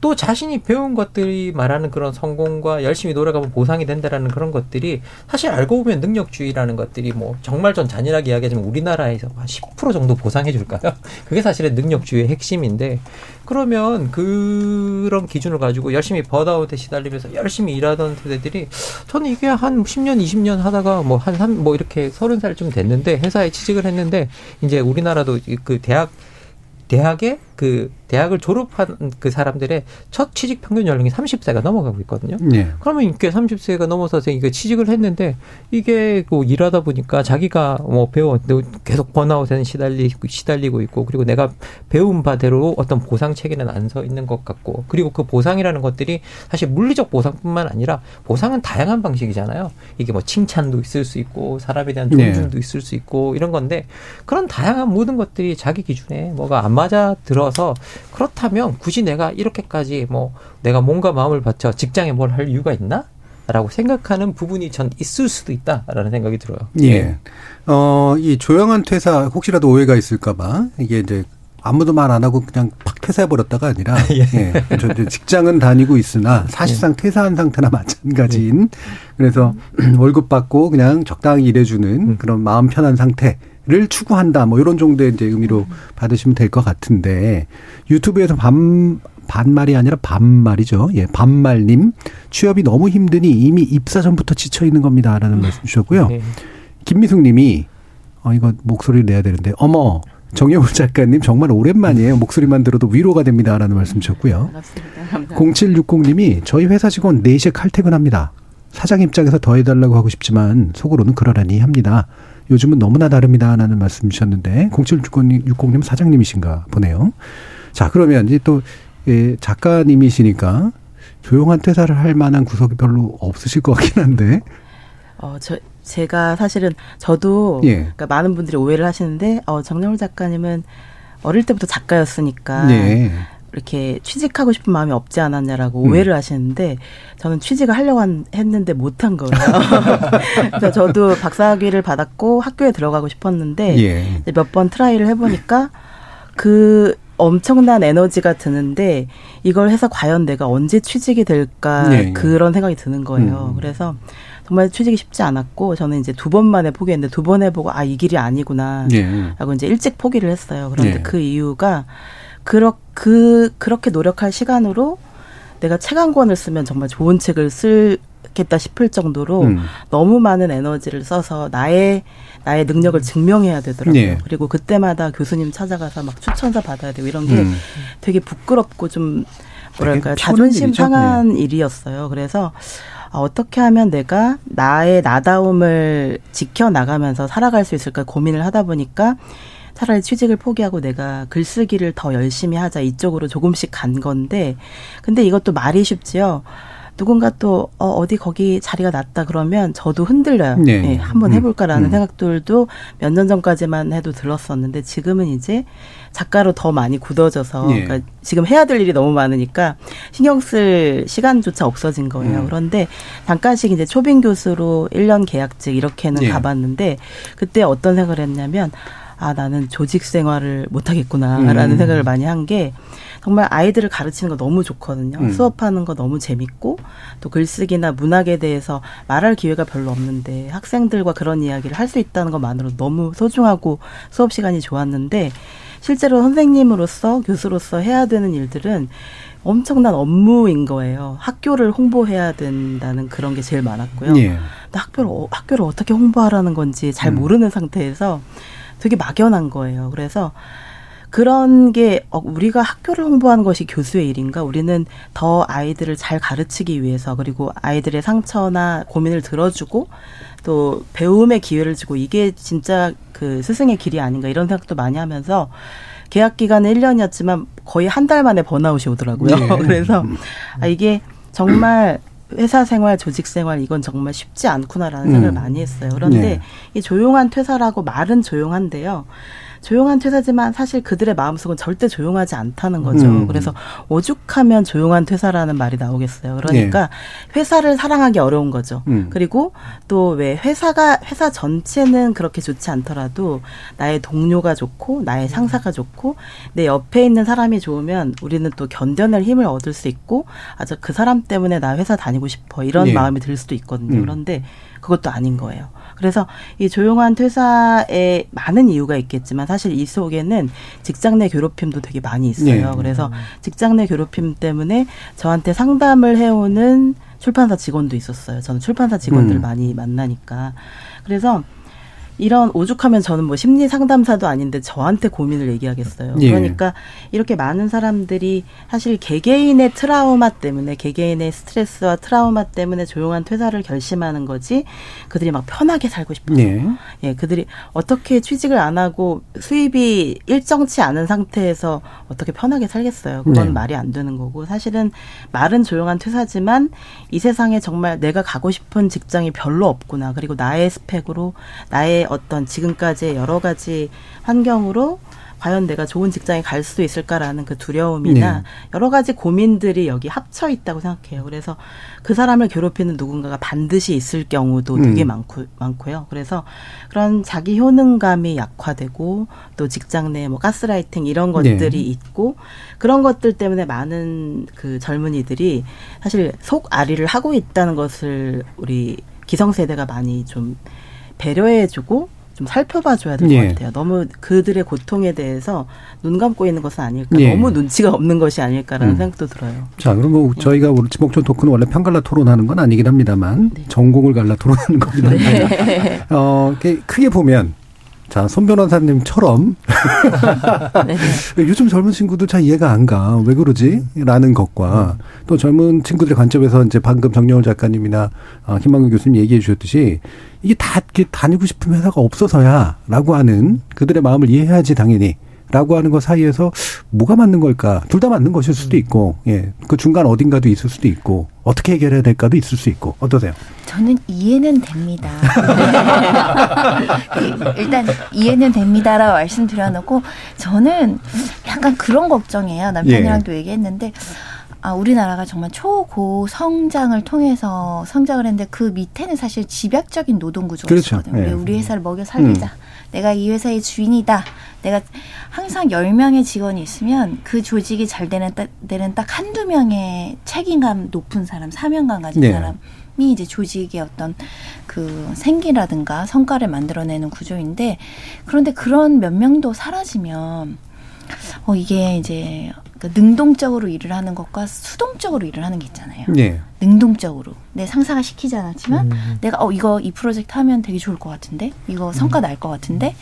또 자신이 배운 것들이 말하는 그런 성공과 열심히 노력하면 보상이 된다라는 그런 것들이 사실 알고 보면 능력주의라는 것들이 뭐 정말 전 잔인한 이야기하지만 우리나라에서 한 십 퍼센트 정도 보상해 줄까요? 그게 사실은 능력주의의 핵심인데, 그러면 그런 기준을 가지고 열심히 번아웃에 시달리면서 열심히 일하던 세대들이, 저는 이게 한 십 년, 이십 년 하다가 뭐 한 삼, 뭐 이렇게 서른 살쯤 됐는데 회사에 취직을 했는데, 이제 우리나라도 그 대학 대학에 그 대학을 졸업한 그 사람들의 첫 취직 평균 연령이 삼십 세가 넘어가고 있거든요. 네. 그러면 이게 삼십 세가 넘어서 이게 취직을 했는데, 이게 뭐 일하다 보니까 자기가 뭐 배워 계속 번아웃에는 시달리고 시달리고 있고, 그리고 내가 배운 바대로 어떤 보상 체계는 안 서 있는 것 같고, 그리고 그 보상이라는 것들이 사실 물리적 보상뿐만 아니라 보상은 다양한 방식이잖아요. 이게 뭐 칭찬도 있을 수 있고 사람에 대한 존중도 네. 있을 수 있고 이런 건데, 그런 다양한 모든 것들이 자기 기준에 뭐가 안 맞아 들어. 서 그렇다면 굳이 내가 이렇게까지 뭐 내가 몸과 마음을 바쳐 직장에 뭘 할 이유가 있나라고 생각하는 부분이 전 있을 수도 있다라는 생각이 들어요. 예. 어, 이 조용한 퇴사 혹시라도 오해가 있을까봐 이게 이제 아무도 말 안 하고 그냥 팍 퇴사해버렸다가 아니라 예. 예. 직장은 다니고 있으나 사실상 퇴사한 상태나 마찬가지인 예. 그래서 월급 받고 그냥 적당히 일해주는 음. 그런 마음 편한 상태를 추구한다. 뭐 이런 정도의 이제 의미로 음. 받으시면 될 것 같은데 유튜브에서 반, 반말이 아니라 반말이죠. 예, 반말님 취업이 너무 힘드니 이미 입사 전부터 지쳐있는 겁니다. 라는 음. 말씀 주셨고요. 네. 김미숙 님이 어, 이거 목소리를 내야 되는데 어머. 정여울 작가님 정말 오랜만이에요. 목소리만 들어도 위로가 됩니다라는 말씀 주셨고요. 반갑습니다. 감사합니다. 공칠육공 님이 저희 회사 직원 네 시에 칼퇴근합니다. 사장 입장에서 더 해달라고 하고 싶지만 속으로는 그러라니 합니다. 요즘은 너무나 다릅니다라는 말씀 주셨는데 공칠육공 님 사장님이신가 보네요. 자 그러면 이제 또 작가님이시니까 조용한 퇴사를 할 만한 구석이 별로 없으실 것 같긴 한데 어, 저, 제가 사실은 저도 예. 그러니까 많은 분들이 오해를 하시는데 어, 정여울 작가님은 어릴 때부터 작가였으니까 예. 이렇게 취직하고 싶은 마음이 없지 않았냐라고 오해를 음. 하시는데 저는 취직을 하려고 한, 했는데 못한 거예요. 그래서 저도 박사학위를 받았고 학교에 들어가고 싶었는데 예. 몇 번 트라이를 해보니까 그 엄청난 에너지가 드는데 이걸 해서 과연 내가 언제 취직이 될까 예. 그런 생각이 드는 거예요. 음. 그래서 정말 취직이 쉽지 않았고 저는 이제 두 번 만에 포기했는데 두 번 해보고 아, 이 길이 아니구나 라고 예. 이제 일찍 포기를 했어요. 그런데 예. 그 이유가 그러, 그, 그렇게 노력할 시간으로 내가 책 한 권을 쓰면 정말 좋은 책을 쓸겠다 싶을 정도로 음. 너무 많은 에너지를 써서 나의 나의 능력을 증명해야 되더라고요. 예. 그리고 그때마다 교수님 찾아가서 막 추천서 받아야 되고 이런 게 음. 되게 부끄럽고 좀 뭐랄까요. 자존심 상한 네. 일이었어요. 그래서 어떻게 하면 내가 나의 나다움을 지켜나가면서 살아갈 수 있을까 고민을 하다 보니까 차라리 취직을 포기하고 내가 글쓰기를 더 열심히 하자 이쪽으로 조금씩 간 건데 근데 이것도 말이 쉽지요. 누군가 또 어, 어디 거기 자리가 났다 그러면 저도 흔들려요. 네. 네, 한번 해볼까라는 음. 생각들도 몇 년 전까지만 해도 들었었는데 지금은 이제 작가로 더 많이 굳어져서 네. 그러니까 지금 해야 될 일이 너무 많으니까 신경 쓸 시간조차 없어진 거예요. 음. 그런데 잠깐씩 이제 초빙 교수로 일 년 계약직 이렇게는 네. 가봤는데 그때 어떤 생각을 했냐면 아 나는 조직 생활을 못하겠구나라는 음. 생각을 많이 한 게 정말 아이들을 가르치는 거 너무 좋거든요. 음. 수업하는 거 너무 재밌고 또 글쓰기나 문학에 대해서 말할 기회가 별로 없는데 학생들과 그런 이야기를 할 수 있다는 것만으로 너무 소중하고 수업 시간이 좋았는데 실제로 선생님으로서 교수로서 해야 되는 일들은 엄청난 업무인 거예요. 학교를 홍보해야 된다는 그런 게 제일 많았고요. 예. 근데 학교를, 학교를 어떻게 홍보하라는 건지 잘 음. 모르는 상태에서 되게 막연한 거예요. 그래서 그런 게 우리가 학교를 홍보하는 것이 교수의 일인가? 우리는 더 아이들을 잘 가르치기 위해서 그리고 아이들의 상처나 고민을 들어주고 또 배움의 기회를 주고 이게 진짜 그 스승의 길이 아닌가 이런 생각도 많이 하면서 계약 기간은 일 년이었지만 거의 한 달 만에 번아웃이 오더라고요. 네. 그래서 아 이게 정말 회사 생활, 조직 생활 이건 정말 쉽지 않구나라는 음. 생각을 많이 했어요. 그런데 네. 이 조용한 퇴사라고 말은 조용한데요. 조용한 퇴사지만 사실 그들의 마음속은 절대 조용하지 않다는 거죠. 음. 그래서 오죽하면 조용한 퇴사라는 말이 나오겠어요. 그러니까 네. 회사를 사랑하기 어려운 거죠. 음. 그리고 또 왜 회사가 회사 전체는 그렇게 좋지 않더라도 나의 동료가 좋고 나의 상사가 좋고 내 옆에 있는 사람이 좋으면 우리는 또 견뎌낼 힘을 얻을 수 있고 아, 저 그 사람 때문에 나 회사 다니고 싶어 이런 네. 마음이 들 수도 있거든요. 음. 그런데 그것도 아닌 거예요. 그래서 이 조용한 퇴사에 많은 이유가 있겠지만 사실 이 속에는 직장 내 괴롭힘도 되게 많이 있어요. 네. 그래서 직장 내 괴롭힘 때문에 저한테 상담을 해오는 출판사 직원도 있었어요. 저는 출판사 직원들 음. 많이 만나니까. 그래서 이런 오죽하면 저는 뭐 심리 상담사도 아닌데 저한테 고민을 얘기하겠어요. 예. 그러니까 이렇게 많은 사람들이 사실 개개인의 트라우마 때문에 개개인의 스트레스와 트라우마 때문에 조용한 퇴사를 결심하는 거지 그들이 막 편하게 살고 싶어요. 예. 예, 그들이 어떻게 취직을 안 하고 수입이 일정치 않은 상태에서 어떻게 편하게 살겠어요. 그건 예. 말이 안 되는 거고 사실은 말은 조용한 퇴사지만 이 세상에 정말 내가 가고 싶은 직장이 별로 없구나. 그리고 나의 스펙으로 나의 어떤 지금까지의 여러 가지 환경으로 과연 내가 좋은 직장에 갈 수도 있을까라는 그 두려움이나 네. 여러 가지 고민들이 여기 합쳐 있다고 생각해요. 그래서 그 사람을 괴롭히는 누군가가 반드시 있을 경우도 음. 되게 많고, 많고요. 그래서 그런 자기 효능감이 약화되고 또 직장 내 뭐 가스라이팅 이런 것들이 네. 있고 그런 것들 때문에 많은 그 젊은이들이 사실 속앓이를 하고 있다는 것을 우리 기성세대가 많이 좀 배려해주고 좀 살펴봐줘야 될 것 예. 같아요. 너무 그들의 고통에 대해서 눈 감고 있는 것은 아닐까. 예. 너무 눈치가 없는 것이 아닐까라는 음. 생각도 들어요. 자, 그럼 뭐 예. 저희가 지목전 토크는 원래 편갈라 토론하는 건 아니긴 합니다만 네. 전공을 갈라 토론하는 겁니다. 네. 어, 크게 보면 자, 손 변호사님처럼 네. 요즘 젊은 친구들 잘 이해가 안 가. 왜 그러지? 라는 것과 또 젊은 친구들의 관점에서 이제 방금 정여울 작가님이나 김만권 교수님 얘기해 주셨듯이 이게 다 다니고 싶은 회사가 없어서야라고 하는 그들의 마음을 이해해야지 당연히. 라고 하는 것 사이에서 뭐가 맞는 걸까? 둘 다 맞는 것일 수도 있고, 예. 그 중간 어딘가도 있을 수도 있고, 어떻게 해결해야 될까도 있을 수 있고, 어떠세요? 저는 이해는 됩니다. 일단 이해는 됩니다라고 말씀드려놓고, 저는 약간 그런 걱정이에요. 남편이랑도 예. 얘기했는데, 아, 우리나라가 정말 초고 성장을 통해서 성장을 했는데, 그 밑에는 사실 집약적인 노동 구조가 그렇죠. 있거든요. 예. 우리 회사를 먹여 살리자. 음. 내가 이 회사의 주인이다. 내가 항상 열 명의 직원이 있으면 그 조직이 잘 되는 데는 딱 한두 명의 책임감 높은 사람, 사명감 가진 네. 사람이 이제 조직의 어떤 그 생기라든가 성과를 만들어내는 구조인데, 그런데 그런 몇 명도 사라지면 어 이게 이제 능동적으로 일을 하는 것과 수동적으로 일을 하는 게 있잖아요. 네. 능동적으로 내 상사가 시키지 않았지만 음. 내가 어 이거 이 프로젝트 하면 되게 좋을 것 같은데, 이거 성과 음. 날 것 같은데.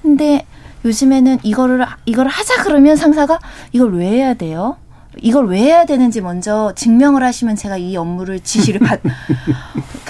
근데 요즘에는 이거를 이걸 하자 그러면 상사가 이걸 왜 해야 돼요? 이걸 왜 해야 되는지 먼저 증명을 하시면 제가 이 업무를 지시를 받.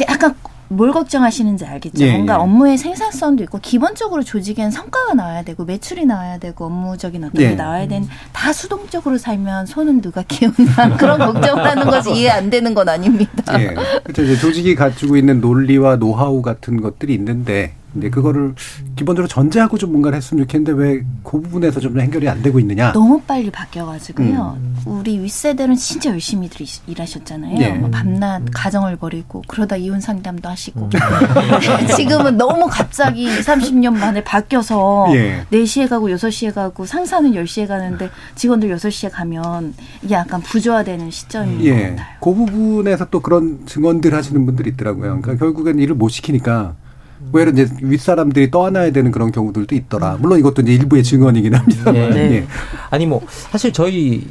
약간 뭘 걱정하시는지 알겠죠. 예, 뭔가 예. 업무의 생산성도 있고 기본적으로 조직엔 성과가 나와야 되고 매출이 나와야 되고 업무적인 어떤 게 예. 나와야 되는, 다 수동적으로 살면 손은 누가 키우나 그런 걱정을 하는 것이 이해 안 되는 건 아닙니다. 예. 그렇죠. 이제 조직이 가지고 있는 논리와 노하우 같은 것들이 있는데 이제 그거를 기본적으로 전제하고 좀 뭔가를 했으면 좋겠는데 왜 그 부분에서 좀 해결이 안 되고 있느냐. 너무 빨리 바뀌어가지고요. 음. 우리 윗세대는 진짜 열심히들 일하셨잖아요. 네. 뭐 밤낮 가정을 버리고 그러다 이혼 상담도 하시고 음. 지금은 너무 갑자기 삼십 년 만에 바뀌어서 예. 네 시에 가고 여섯 시에 가고 상사는 열 시에 가는데 직원들 여섯 시에 가면 이게 약간 부조화되는 시점인 예. 것 같아요. 그 부분에서 또 그런 증언들 하시는 분들이 있더라고요. 그러니까 결국엔 일을 못 시키니까 오히려 이제 윗사람들이 떠안아야 되는 그런 경우들도 있더라. 물론 이것도 이제 일부의 증언이긴 합니다만. 네. 예. 아니 뭐 사실 저희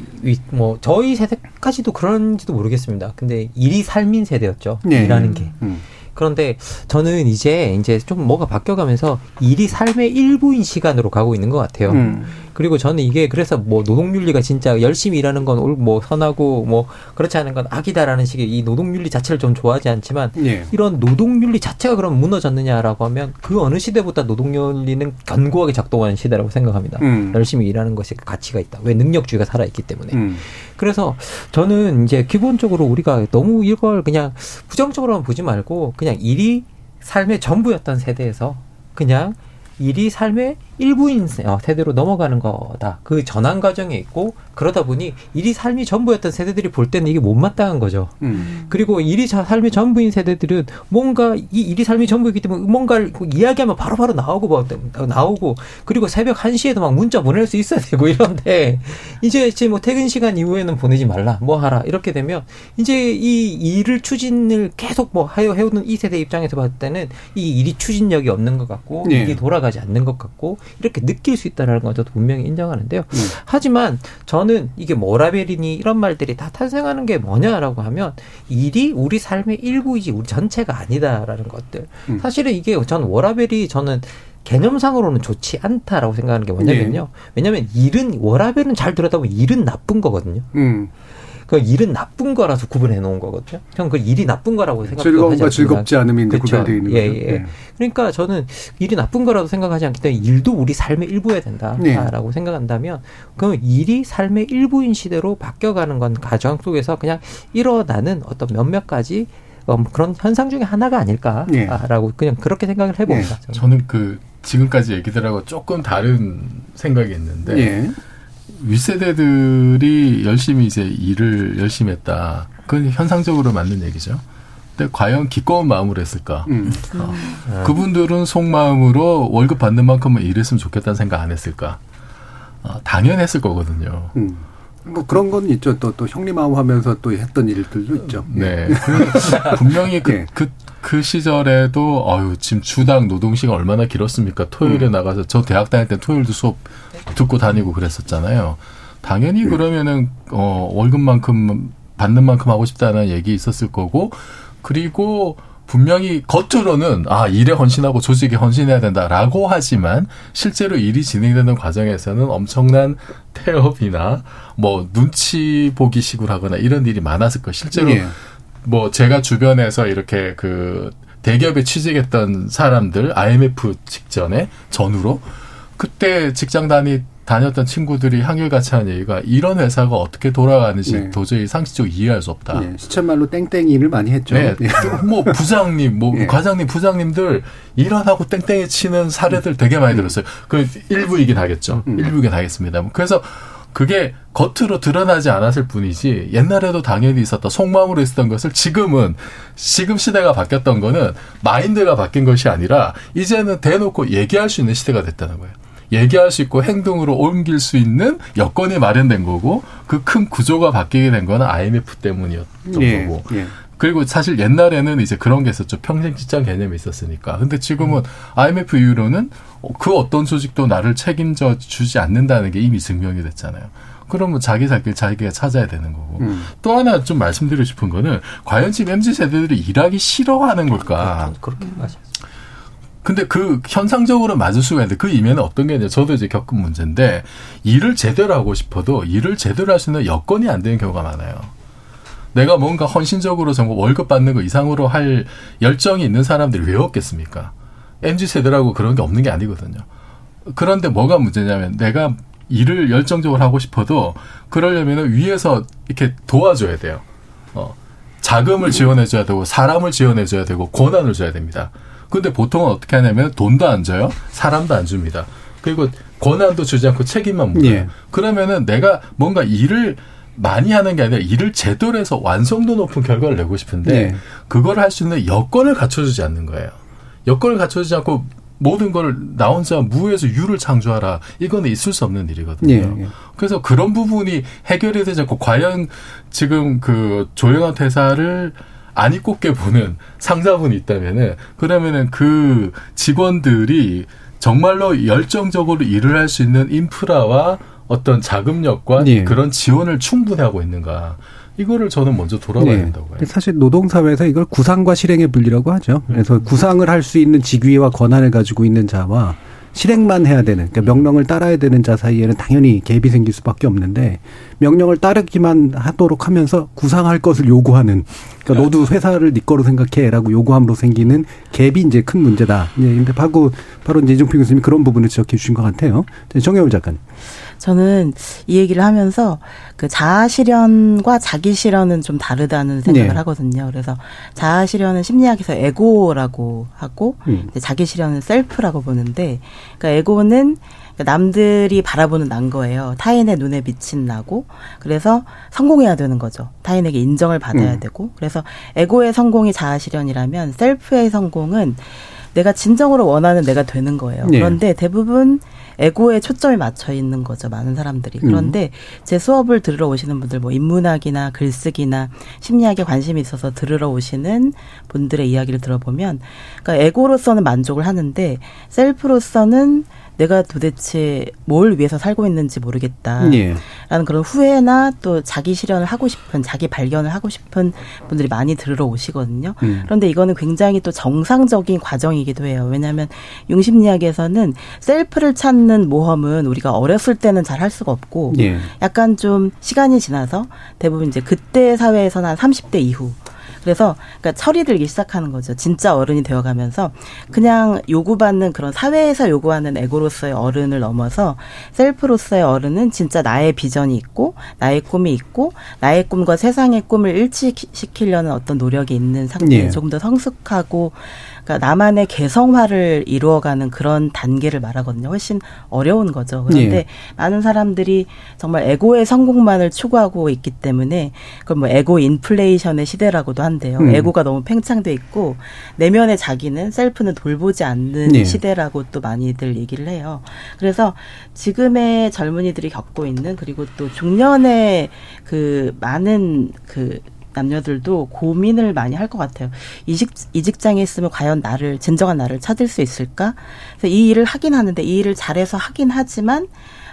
뭐 저희 세대까지도 그런지도 모르겠습니다. 근데 일이 삶인 세대였죠. 네. 일하는 게. 음. 그런데 저는 이제 이제 좀 뭐가 바뀌어가면서 일이 삶의 일부인 시간으로 가고 있는 것 같아요. 음. 그리고 저는 이게 그래서 뭐 노동윤리가 진짜 열심히 일하는 건 뭐 선하고 뭐 그렇지 않은 건 악이다라는 식의 이 노동윤리 자체를 좀 좋아하지 않지만 예. 이런 노동윤리 자체가 그럼 무너졌느냐라고 하면 그 어느 시대보다 노동윤리는 견고하게 작동하는 시대라고 생각합니다. 음. 열심히 일하는 것이 가치가 있다. 왜? 능력주의가 살아있기 때문에. 음. 그래서 저는 이제 기본적으로 우리가 너무 이걸 그냥 부정적으로만 보지 말고 그냥 일이 삶의 전부였던 세대에서 그냥 일이 삶의 일부인 세대로 넘어가는 거다. 그 전환 과정에 있고 그러다 보니 일이 삶이 전부였던 세대들이 볼 때는 이게 못마땅한 거죠. 음. 그리고 일이 삶이 전부인 세대들은 뭔가 이 일이 삶이 전부이기 때문에 뭔가를 이야기하면 바로바로 나오고 나오고 그리고 새벽 한 시에도 막 문자 보낼 수 있어야 되고 이런데 이제 이제 뭐 퇴근 시간 이후에는 보내지 말라 뭐 하라 이렇게 되면 이제 이 일을 추진을 계속 뭐 해오는 이 세대 입장에서 봤을 때는 이 일이 추진력이 없는 것 같고 네. 이게 돌아가지 않는 것 같고 이렇게 느낄 수 있다는 건 저도 분명히 인정하는데요. 음. 하지만 저는 이게 모라벨이니 이런 말들이 다 탄생하는 게 뭐냐라고 하면 일이 우리 삶의 일부이지 우리 전체가 아니다라는 것들. 음. 사실은 이게 전 워라벨이 저는 개념상으로는 좋지 않다라고 생각하는 게 뭐냐면요. 네. 왜냐하면 일은 워라벨은 잘 들여다보면 일은 나쁜 거거든요. 음. 그 일은 나쁜 거라서 구분해 놓은 거거든요. 전 그 일이 나쁜 거라고 생각하지 않습니다. 즐거움과 즐겁지 않음인데 구별되어 있는 예, 거죠. 예. 예. 그러니까 저는 일이 나쁜 거라고 생각하지 않기 때문에 일도 우리 삶의 일부여야 된다라고 예. 생각한다면 그럼 일이 삶의 일부인 시대로 바뀌어가는 건 과정 속에서 그냥 일어나는 어떤 몇몇 가지 어, 그런 현상 중에 하나가 아닐까라고 예. 그냥 그렇게 생각을 해봅니다. 예. 저는 그 지금까지 얘기들하고 조금 다른 생각이 있는데 예. 윗세대들이 열심히 이제 일을 열심히 했다. 그건 현상적으로 맞는 얘기죠. 근데 과연 기꺼운 마음으로 했을까? 음. 어. 음. 그분들은 속마음으로 월급 받는 만큼은 일했으면 좋겠다는 생각 안 했을까? 어, 당연했을 거거든요. 음. 뭐 그런 건 있죠. 또, 또 형님하고 하면서 또 했던 일들도 있죠. 네. 분명히 그, 네. 그, 그 시절에도, 어유 지금 주당 노동시간 얼마나 길었습니까? 토요일에 음. 나가서, 저 대학 다닐 때 토요일도 수업 듣고 다니고 그랬었잖아요. 당연히 네. 그러면은, 어, 월급만큼, 받는 만큼 하고 싶다는 얘기 있었을 거고, 그리고 분명히 겉으로는, 아, 일에 헌신하고 조직에 헌신해야 된다라고 하지만, 실제로 일이 진행되는 과정에서는 엄청난 태업이나, 뭐, 눈치 보기 식으로 하거나 이런 일이 많았을 거예요. 실제로, 예. 뭐, 제가 주변에서 이렇게 그, 대기업에 취직했던 사람들, 아이엠에프 직전에, 전후로, 그때 직장 다니, 다녔던 친구들이 한결같이 하는 얘기가 이런 회사가 어떻게 돌아가는지 네. 도저히 상식적으로 이해할 수 없다. 네. 시쳇말로 땡땡이 일을 많이 했죠. 네. 뭐 부장님, 뭐 네. 과장님, 부장님들 일어나고 땡땡이 치는 사례들 되게 많이 들었어요. 그 일부이긴 하겠죠. 음. 일부이긴 하겠습니다. 그래서 그게 겉으로 드러나지 않았을 뿐이지 옛날에도 당연히 있었다. 속마음으로 있었던 것을 지금은 지금 시대가 바뀌었던 거는 마인드가 바뀐 것이 아니라 이제는 대놓고 얘기할 수 있는 시대가 됐다는 거예요. 얘기할 수 있고 행동으로 옮길 수 있는 여건이 마련된 거고 그 큰 구조가 바뀌게 된 건 아이엠에프 때문이었던 예, 거고 예. 그리고 사실 옛날에는 이제 그런 게 있었죠. 평생 직장 개념이 있었으니까. 근데 지금은 음. 아이엠에프 이후로는 그 어떤 조직도 나를 책임져 주지 않는다는 게 이미 증명이 됐잖아요. 그러면 자기 살 길 자기가 찾아야 되는 거고. 음. 또 하나 좀 말씀드리고 싶은 거는 과연 지금 엠지 세대들이 일하기 싫어하는 걸까. 그렇게 맞아요. 근데 그 현상적으로 맞을 수가 있는데 그 이면은 어떤 게 있냐. 저도 이제 겪은 문제인데 일을 제대로 하고 싶어도 일을 제대로 할 수 있는 여건이 안 되는 경우가 많아요. 내가 뭔가 헌신적으로 정말 월급 받는 거 이상으로 할 열정이 있는 사람들이 왜 없겠습니까? 엠지 세대라고 그런 게 없는 게 아니거든요. 그런데 뭐가 문제냐면 내가 일을 열정적으로 하고 싶어도 그러려면 위에서 이렇게 도와줘야 돼요. 어, 자금을 지원해줘야 되고 사람을 지원해줘야 되고 권한을 줘야 됩니다. 근데 보통은 어떻게 하냐면 돈도 안 줘요. 사람도 안 줍니다. 그리고 권한도 주지 않고 책임만 묻어요. 예. 그러면은 내가 뭔가 일을 많이 하는 게 아니라 일을 제대로 해서 완성도 높은 결과를 내고 싶은데 예. 그걸 할 수 있는 여건을 갖춰주지 않는 거예요. 여건을 갖춰주지 않고 모든 걸 나 혼자 무에서 유를 창조하라. 이건 있을 수 없는 일이거든요. 예. 그래서 그런 부분이 해결이 되지 않고 과연 지금 그 조용한 퇴사를 안 이꼽게 보는 상사분이 있다면은, 그러면은 그 직원들이 정말로 열정적으로 일을 할 수 있는 인프라와 어떤 자금력과 예. 그런 지원을 충분히 하고 있는가. 이거를 저는 먼저 돌아봐야 네. 된다고 해요. 사실 노동사회에서 이걸 구상과 실행의 분리라고 하죠. 그래서 음. 구상을 할 수 있는 직위와 권한을 가지고 있는 자와 실행만 해야 되는, 그러니까 명령을 따라야 되는 자 사이에는 당연히 갭이 생길 수밖에 없는데 명령을 따르기만 하도록 하면서 구상할 것을 요구하는, 그러니까 너도 회사를 네 거로 생각해라고 요구함으로 생기는 갭이 이제 큰 문제다. 예, 바로 바로 이제 이종필 교수님이 그런 부분을 지적해 주신 것 같아요. 정여울 작가님. 저는 이 얘기를 하면서 그 자아 실현과 자기 실현은 좀 다르다는 생각을 네. 하거든요. 그래서 자아 실현은 심리학에서 에고라고 하고 음. 이제 자기 실현은 셀프라고 보는데, 그러니까 에고는 남들이 바라보는 난 거예요. 타인의 눈에 비친 나고. 그래서 성공해야 되는 거죠. 타인에게 인정을 받아야 음. 되고. 그래서 에고의 성공이 자아 실현이라면 셀프의 성공은 내가 진정으로 원하는 내가 되는 거예요. 네. 그런데 대부분 에고에 초점이 맞춰 있는 거죠. 많은 사람들이. 그런데 제 수업을 들으러 오시는 분들, 뭐 인문학이나 글쓰기나 심리학에 관심이 있어서 들으러 오시는 분들의 이야기를 들어보면, 그러니까 에고로서는 만족을 하는데 셀프로서는 내가 도대체 뭘 위해서 살고 있는지 모르겠다라는 예. 그런 후회나 또 자기 실현을 하고 싶은, 자기 발견을 하고 싶은 분들이 많이 들으러 오시거든요. 음. 그런데 이거는 굉장히 또 정상적인 과정이기도 해요. 왜냐하면 융심리학에서는 셀프를 찾는 모험은 우리가 어렸을 때는 잘 할 수가 없고 예. 약간 좀 시간이 지나서 대부분 이제 그때 사회에서는 한 삼십 대 이후 그래서 그러니까 철이 들기 시작하는 거죠. 진짜 어른이 되어가면서 그냥 요구받는 그런 사회에서 요구하는 에고로서의 어른을 넘어서 셀프로서의 어른은 진짜 나의 비전이 있고 나의 꿈이 있고 나의 꿈과 세상의 꿈을 일치시키려는 어떤 노력이 있는 상태. 예. 조금 더 성숙하고 그러니까 나만의 개성화를 이루어가는 그런 단계를 말하거든요. 훨씬 어려운 거죠. 그런데 예. 많은 사람들이 정말 에고의 성공만을 추구하고 있기 때문에 그걸 뭐 에고 인플레이션의 시대라고도 한대요. 음. 에고가 너무 팽창돼 있고 내면의 자기는 셀프는 돌보지 않는 예. 시대라고 또 많이들 얘기를 해요. 그래서 지금의 젊은이들이 겪고 있는 그리고 또 중년의 그 많은 그 남녀들도 고민을 많이 할 것 같아요. 이, 직, 이 직장에 있으면 과연 나를 진정한 나를 찾을 수 있을까? 그래서 이 일을 하긴 하는데 이 일을 잘해서 하긴 하지만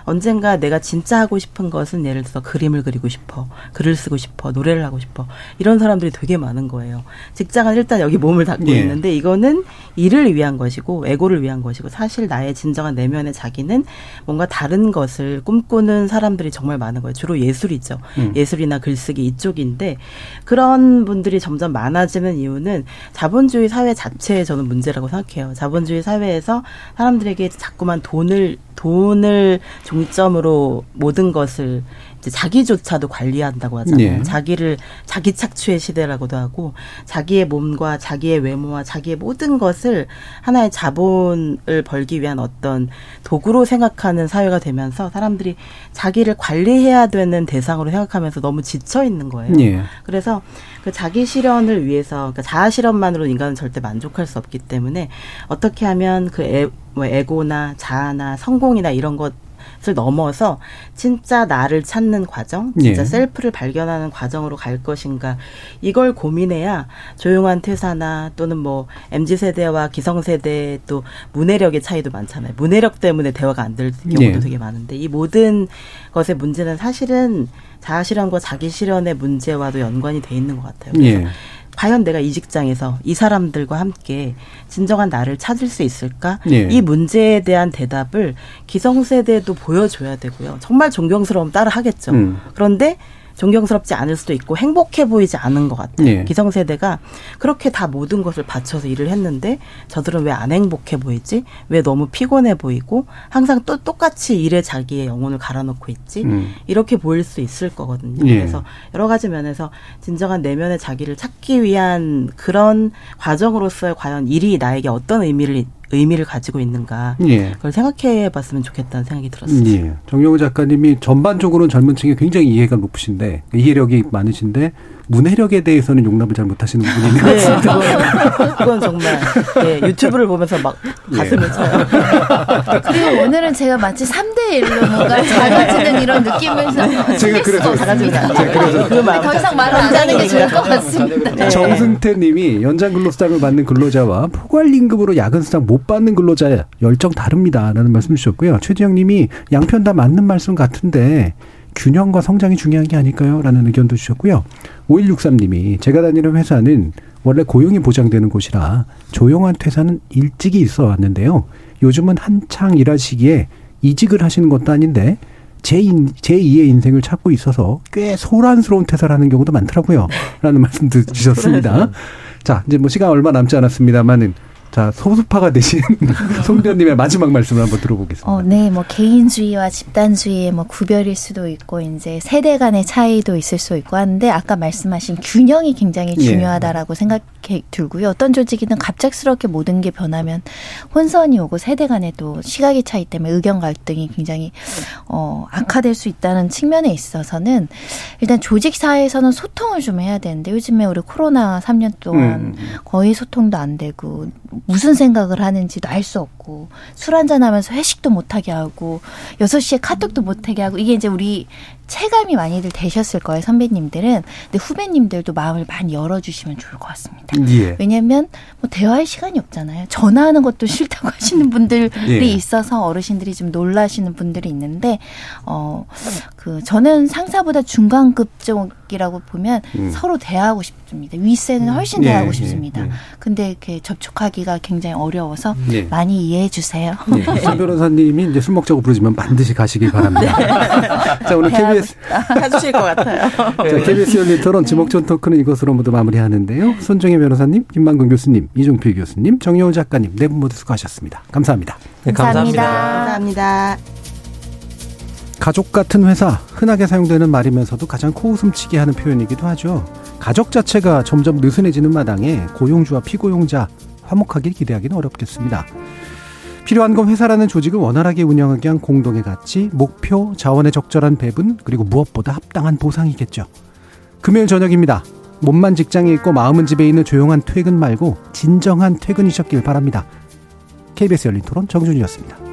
언젠가 내가 진짜 하고 싶은 것은 예를 들어서 그림을 그리고 싶어, 글을 쓰고 싶어, 노래를 하고 싶어 이런 사람들이 되게 많은 거예요. 직장은 일단 여기 몸을 닫고 예. 있는데 이거는 일을 위한 것이고 에고를 위한 것이고 사실 나의 진정한 내면의 자기는 뭔가 다른 것을 꿈꾸는 사람들이 정말 많은 거예요. 주로 예술이죠. 음. 예술이나 글쓰기 이쪽인데 그런 분들이 점점 많아지는 이유는 자본주의 사회 자체에 저는 문제라고 생각해요. 자본주의 사회에서 사람들에게 자꾸만 돈을 돈을 종점으로 모든 것을 이제 자기조차도 관리한다고 하잖아요. 네. 자기를 자기 착취의 시대라고도 하고 자기의 몸과 자기의 외모와 자기의 모든 것을 하나의 자본을 벌기 위한 어떤 도구로 생각하는 사회가 되면서 사람들이 자기를 관리해야 되는 대상으로 생각하면서 너무 지쳐 있는 거예요. 네. 그래서 그 자기 실현을 위해서 그러니까 자아 실현만으로 인간은 절대 만족할 수 없기 때문에 어떻게 하면 그 애, 뭐 에고나 자아나 성공이나 이런 것 을 넘어서 진짜 나를 찾는 과정, 진짜 예. 셀프를 발견하는 과정으로 갈 것인가 이걸 고민해야 조용한 퇴사나 또는 뭐 엠지 세대와 기성세대 또 문해력의 차이도 많잖아요. 문해력 때문에 대화가 안 될 경우도 예. 되게 많은데 이 모든 것의 문제는 사실은 자아실현과 자기실현의 문제와도 연관이 돼 있는 것 같아요. 그래서 예. 과연 내가 이 직장에서 이 사람들과 함께 진정한 나를 찾을 수 있을까? 예. 이 문제에 대한 대답을 기성세대도 보여줘야 되고요. 정말 존경스러우면 따라 하겠죠. 음. 그런데 존경스럽지 않을 수도 있고 행복해 보이지 않은 것 같아요. 예. 기성세대가 그렇게 다 모든 것을 바쳐서 일을 했는데 저들은 왜 안 행복해 보이지? 왜 너무 피곤해 보이고 항상 또 똑같이 일에 자기의 영혼을 갈아넣고 있지? 음. 이렇게 보일 수 있을 거거든요. 예. 그래서 여러 가지 면에서 진정한 내면의 자기를 찾기 위한 그런 과정으로서의 과연 일이 나에게 어떤 의미를 의미를 가지고 있는가 예. 그걸 생각해봤으면 좋겠다는 생각이 들었습니다. 예. 정여울 작가님이 전반적으로는 젊은 층에 굉장히 이해가 높으신데 이해력이 많으신데 문해력에 대해서는 용납을 잘 못하시는 분이 있는 것 같습니다. 네, 그건, 그건 정말 네, 유튜브를 보면서 막 가슴을 예. 쳐요. 그리고 오늘은 제가 마치 삼 대 일로 뭔가 작아지는 이런 느낌에서 제가 그래서 작아집니다. 제가 그래서 더 이상 말을 안 하는 게 좋을 것 같습니다. 네. 정승태 님이 연장 근로수당을 받는 근로자와 포괄임금으로 야근수당 못 받는 근로자의 열정 다릅니다라는 말씀 주셨고요. 최지영 님이 양편 다 맞는 말씀 같은데 균형과 성장이 중요한 게 아닐까요? 라는 의견도 주셨고요. 오일육삼 님이 제가 다니는 회사는 원래 고용이 보장되는 곳이라 조용한 퇴사는 일찍이 있어 왔는데요. 요즘은 한창 일하시기에 이직을 하시는 것도 아닌데 제인, 제이의 인생을 찾고 있어서 꽤 소란스러운 퇴사를 하는 경우도 많더라고요. 라는 말씀도 주셨습니다. 자, 이제 뭐 시간 얼마 남지 않았습니다만은 자, 소수파가 되신 송변님의 마지막 말씀을 한번 들어보겠습니다. 어, 네, 뭐 개인주의와 집단주의의 뭐 구별일 수도 있고 이제 세대 간의 차이도 있을 수 있고 하는데 아까 말씀하신 균형이 굉장히 중요하다라고 예. 생각해 들고요. 어떤 조직이든 갑작스럽게 모든 게 변하면 혼선이 오고 세대 간의 또 시각의 차이 때문에 의견 갈등이 굉장히 어, 악화될 수 있다는 측면에 있어서는 일단 조직 사회에서는 소통을 좀 해야 되는데 요즘에 우리 코로나 삼 년 동안 음. 거의 소통도 안 되고 무슨 생각을 하는지도 알 수 없고 술 한잔하면서 회식도 못하게 하고 여섯 시에 카톡도 못하게 하고 이게 이제 우리 체감이 많이들 되셨을 거예요. 선배님들은. 근데 후배님들도 마음을 많이 열어주시면 좋을 것 같습니다. 예. 왜냐하면 뭐 대화할 시간이 없잖아요. 전화하는 것도 싫다고 하시는 분들이 예. 있어서 어르신들이 좀 놀라시는 분들이 있는데 어, 그 저는 상사보다 중간급 쪽이라고 보면 음. 서로 대화하고 싶습니다. 윗세는 훨씬 예. 대화하고 싶습니다. 예. 예. 근데 이렇게 접촉하기 가 굉장히 어려워서 네. 많이 이해해 주세요. 네. 신 변호사님이 이제 술 먹자고 부르지만 반드시 가시길 바랍니다. 자, 오늘 케이비에스 케이비에스 해주실 것 같아요. 자, 케이비에스 열린토론 지목전 토크는 이것으로 모두 마무리하는데요. 손정혜 변호사님, 김만권 교수님, 이종필 교수님, 정여울 작가님 네 분 모두 수고하셨습니다. 감사합니다. 네, 감사합니다. 감사합니다. 감사합니다. 가족 같은 회사, 흔하게 사용되는 말이면서도 가장 코웃음치게 하는 표현이기도 하죠. 가족 자체가 점점 느슨해지는 마당에 고용주와 피고용자 화목하길 기대하기는 어렵겠습니다. 필요한 건 회사라는 조직을 원활하게 운영하기 위한 공동의 가치, 목표, 자원의 적절한 배분, 그리고 무엇보다 합당한 보상이겠죠. 금요일 저녁입니다. 몸만 직장에 있고 마음은 집에 있는 조용한 퇴근 말고 진정한 퇴근이셨길 바랍니다. 케이비에스 열린토론 정준이었습니다.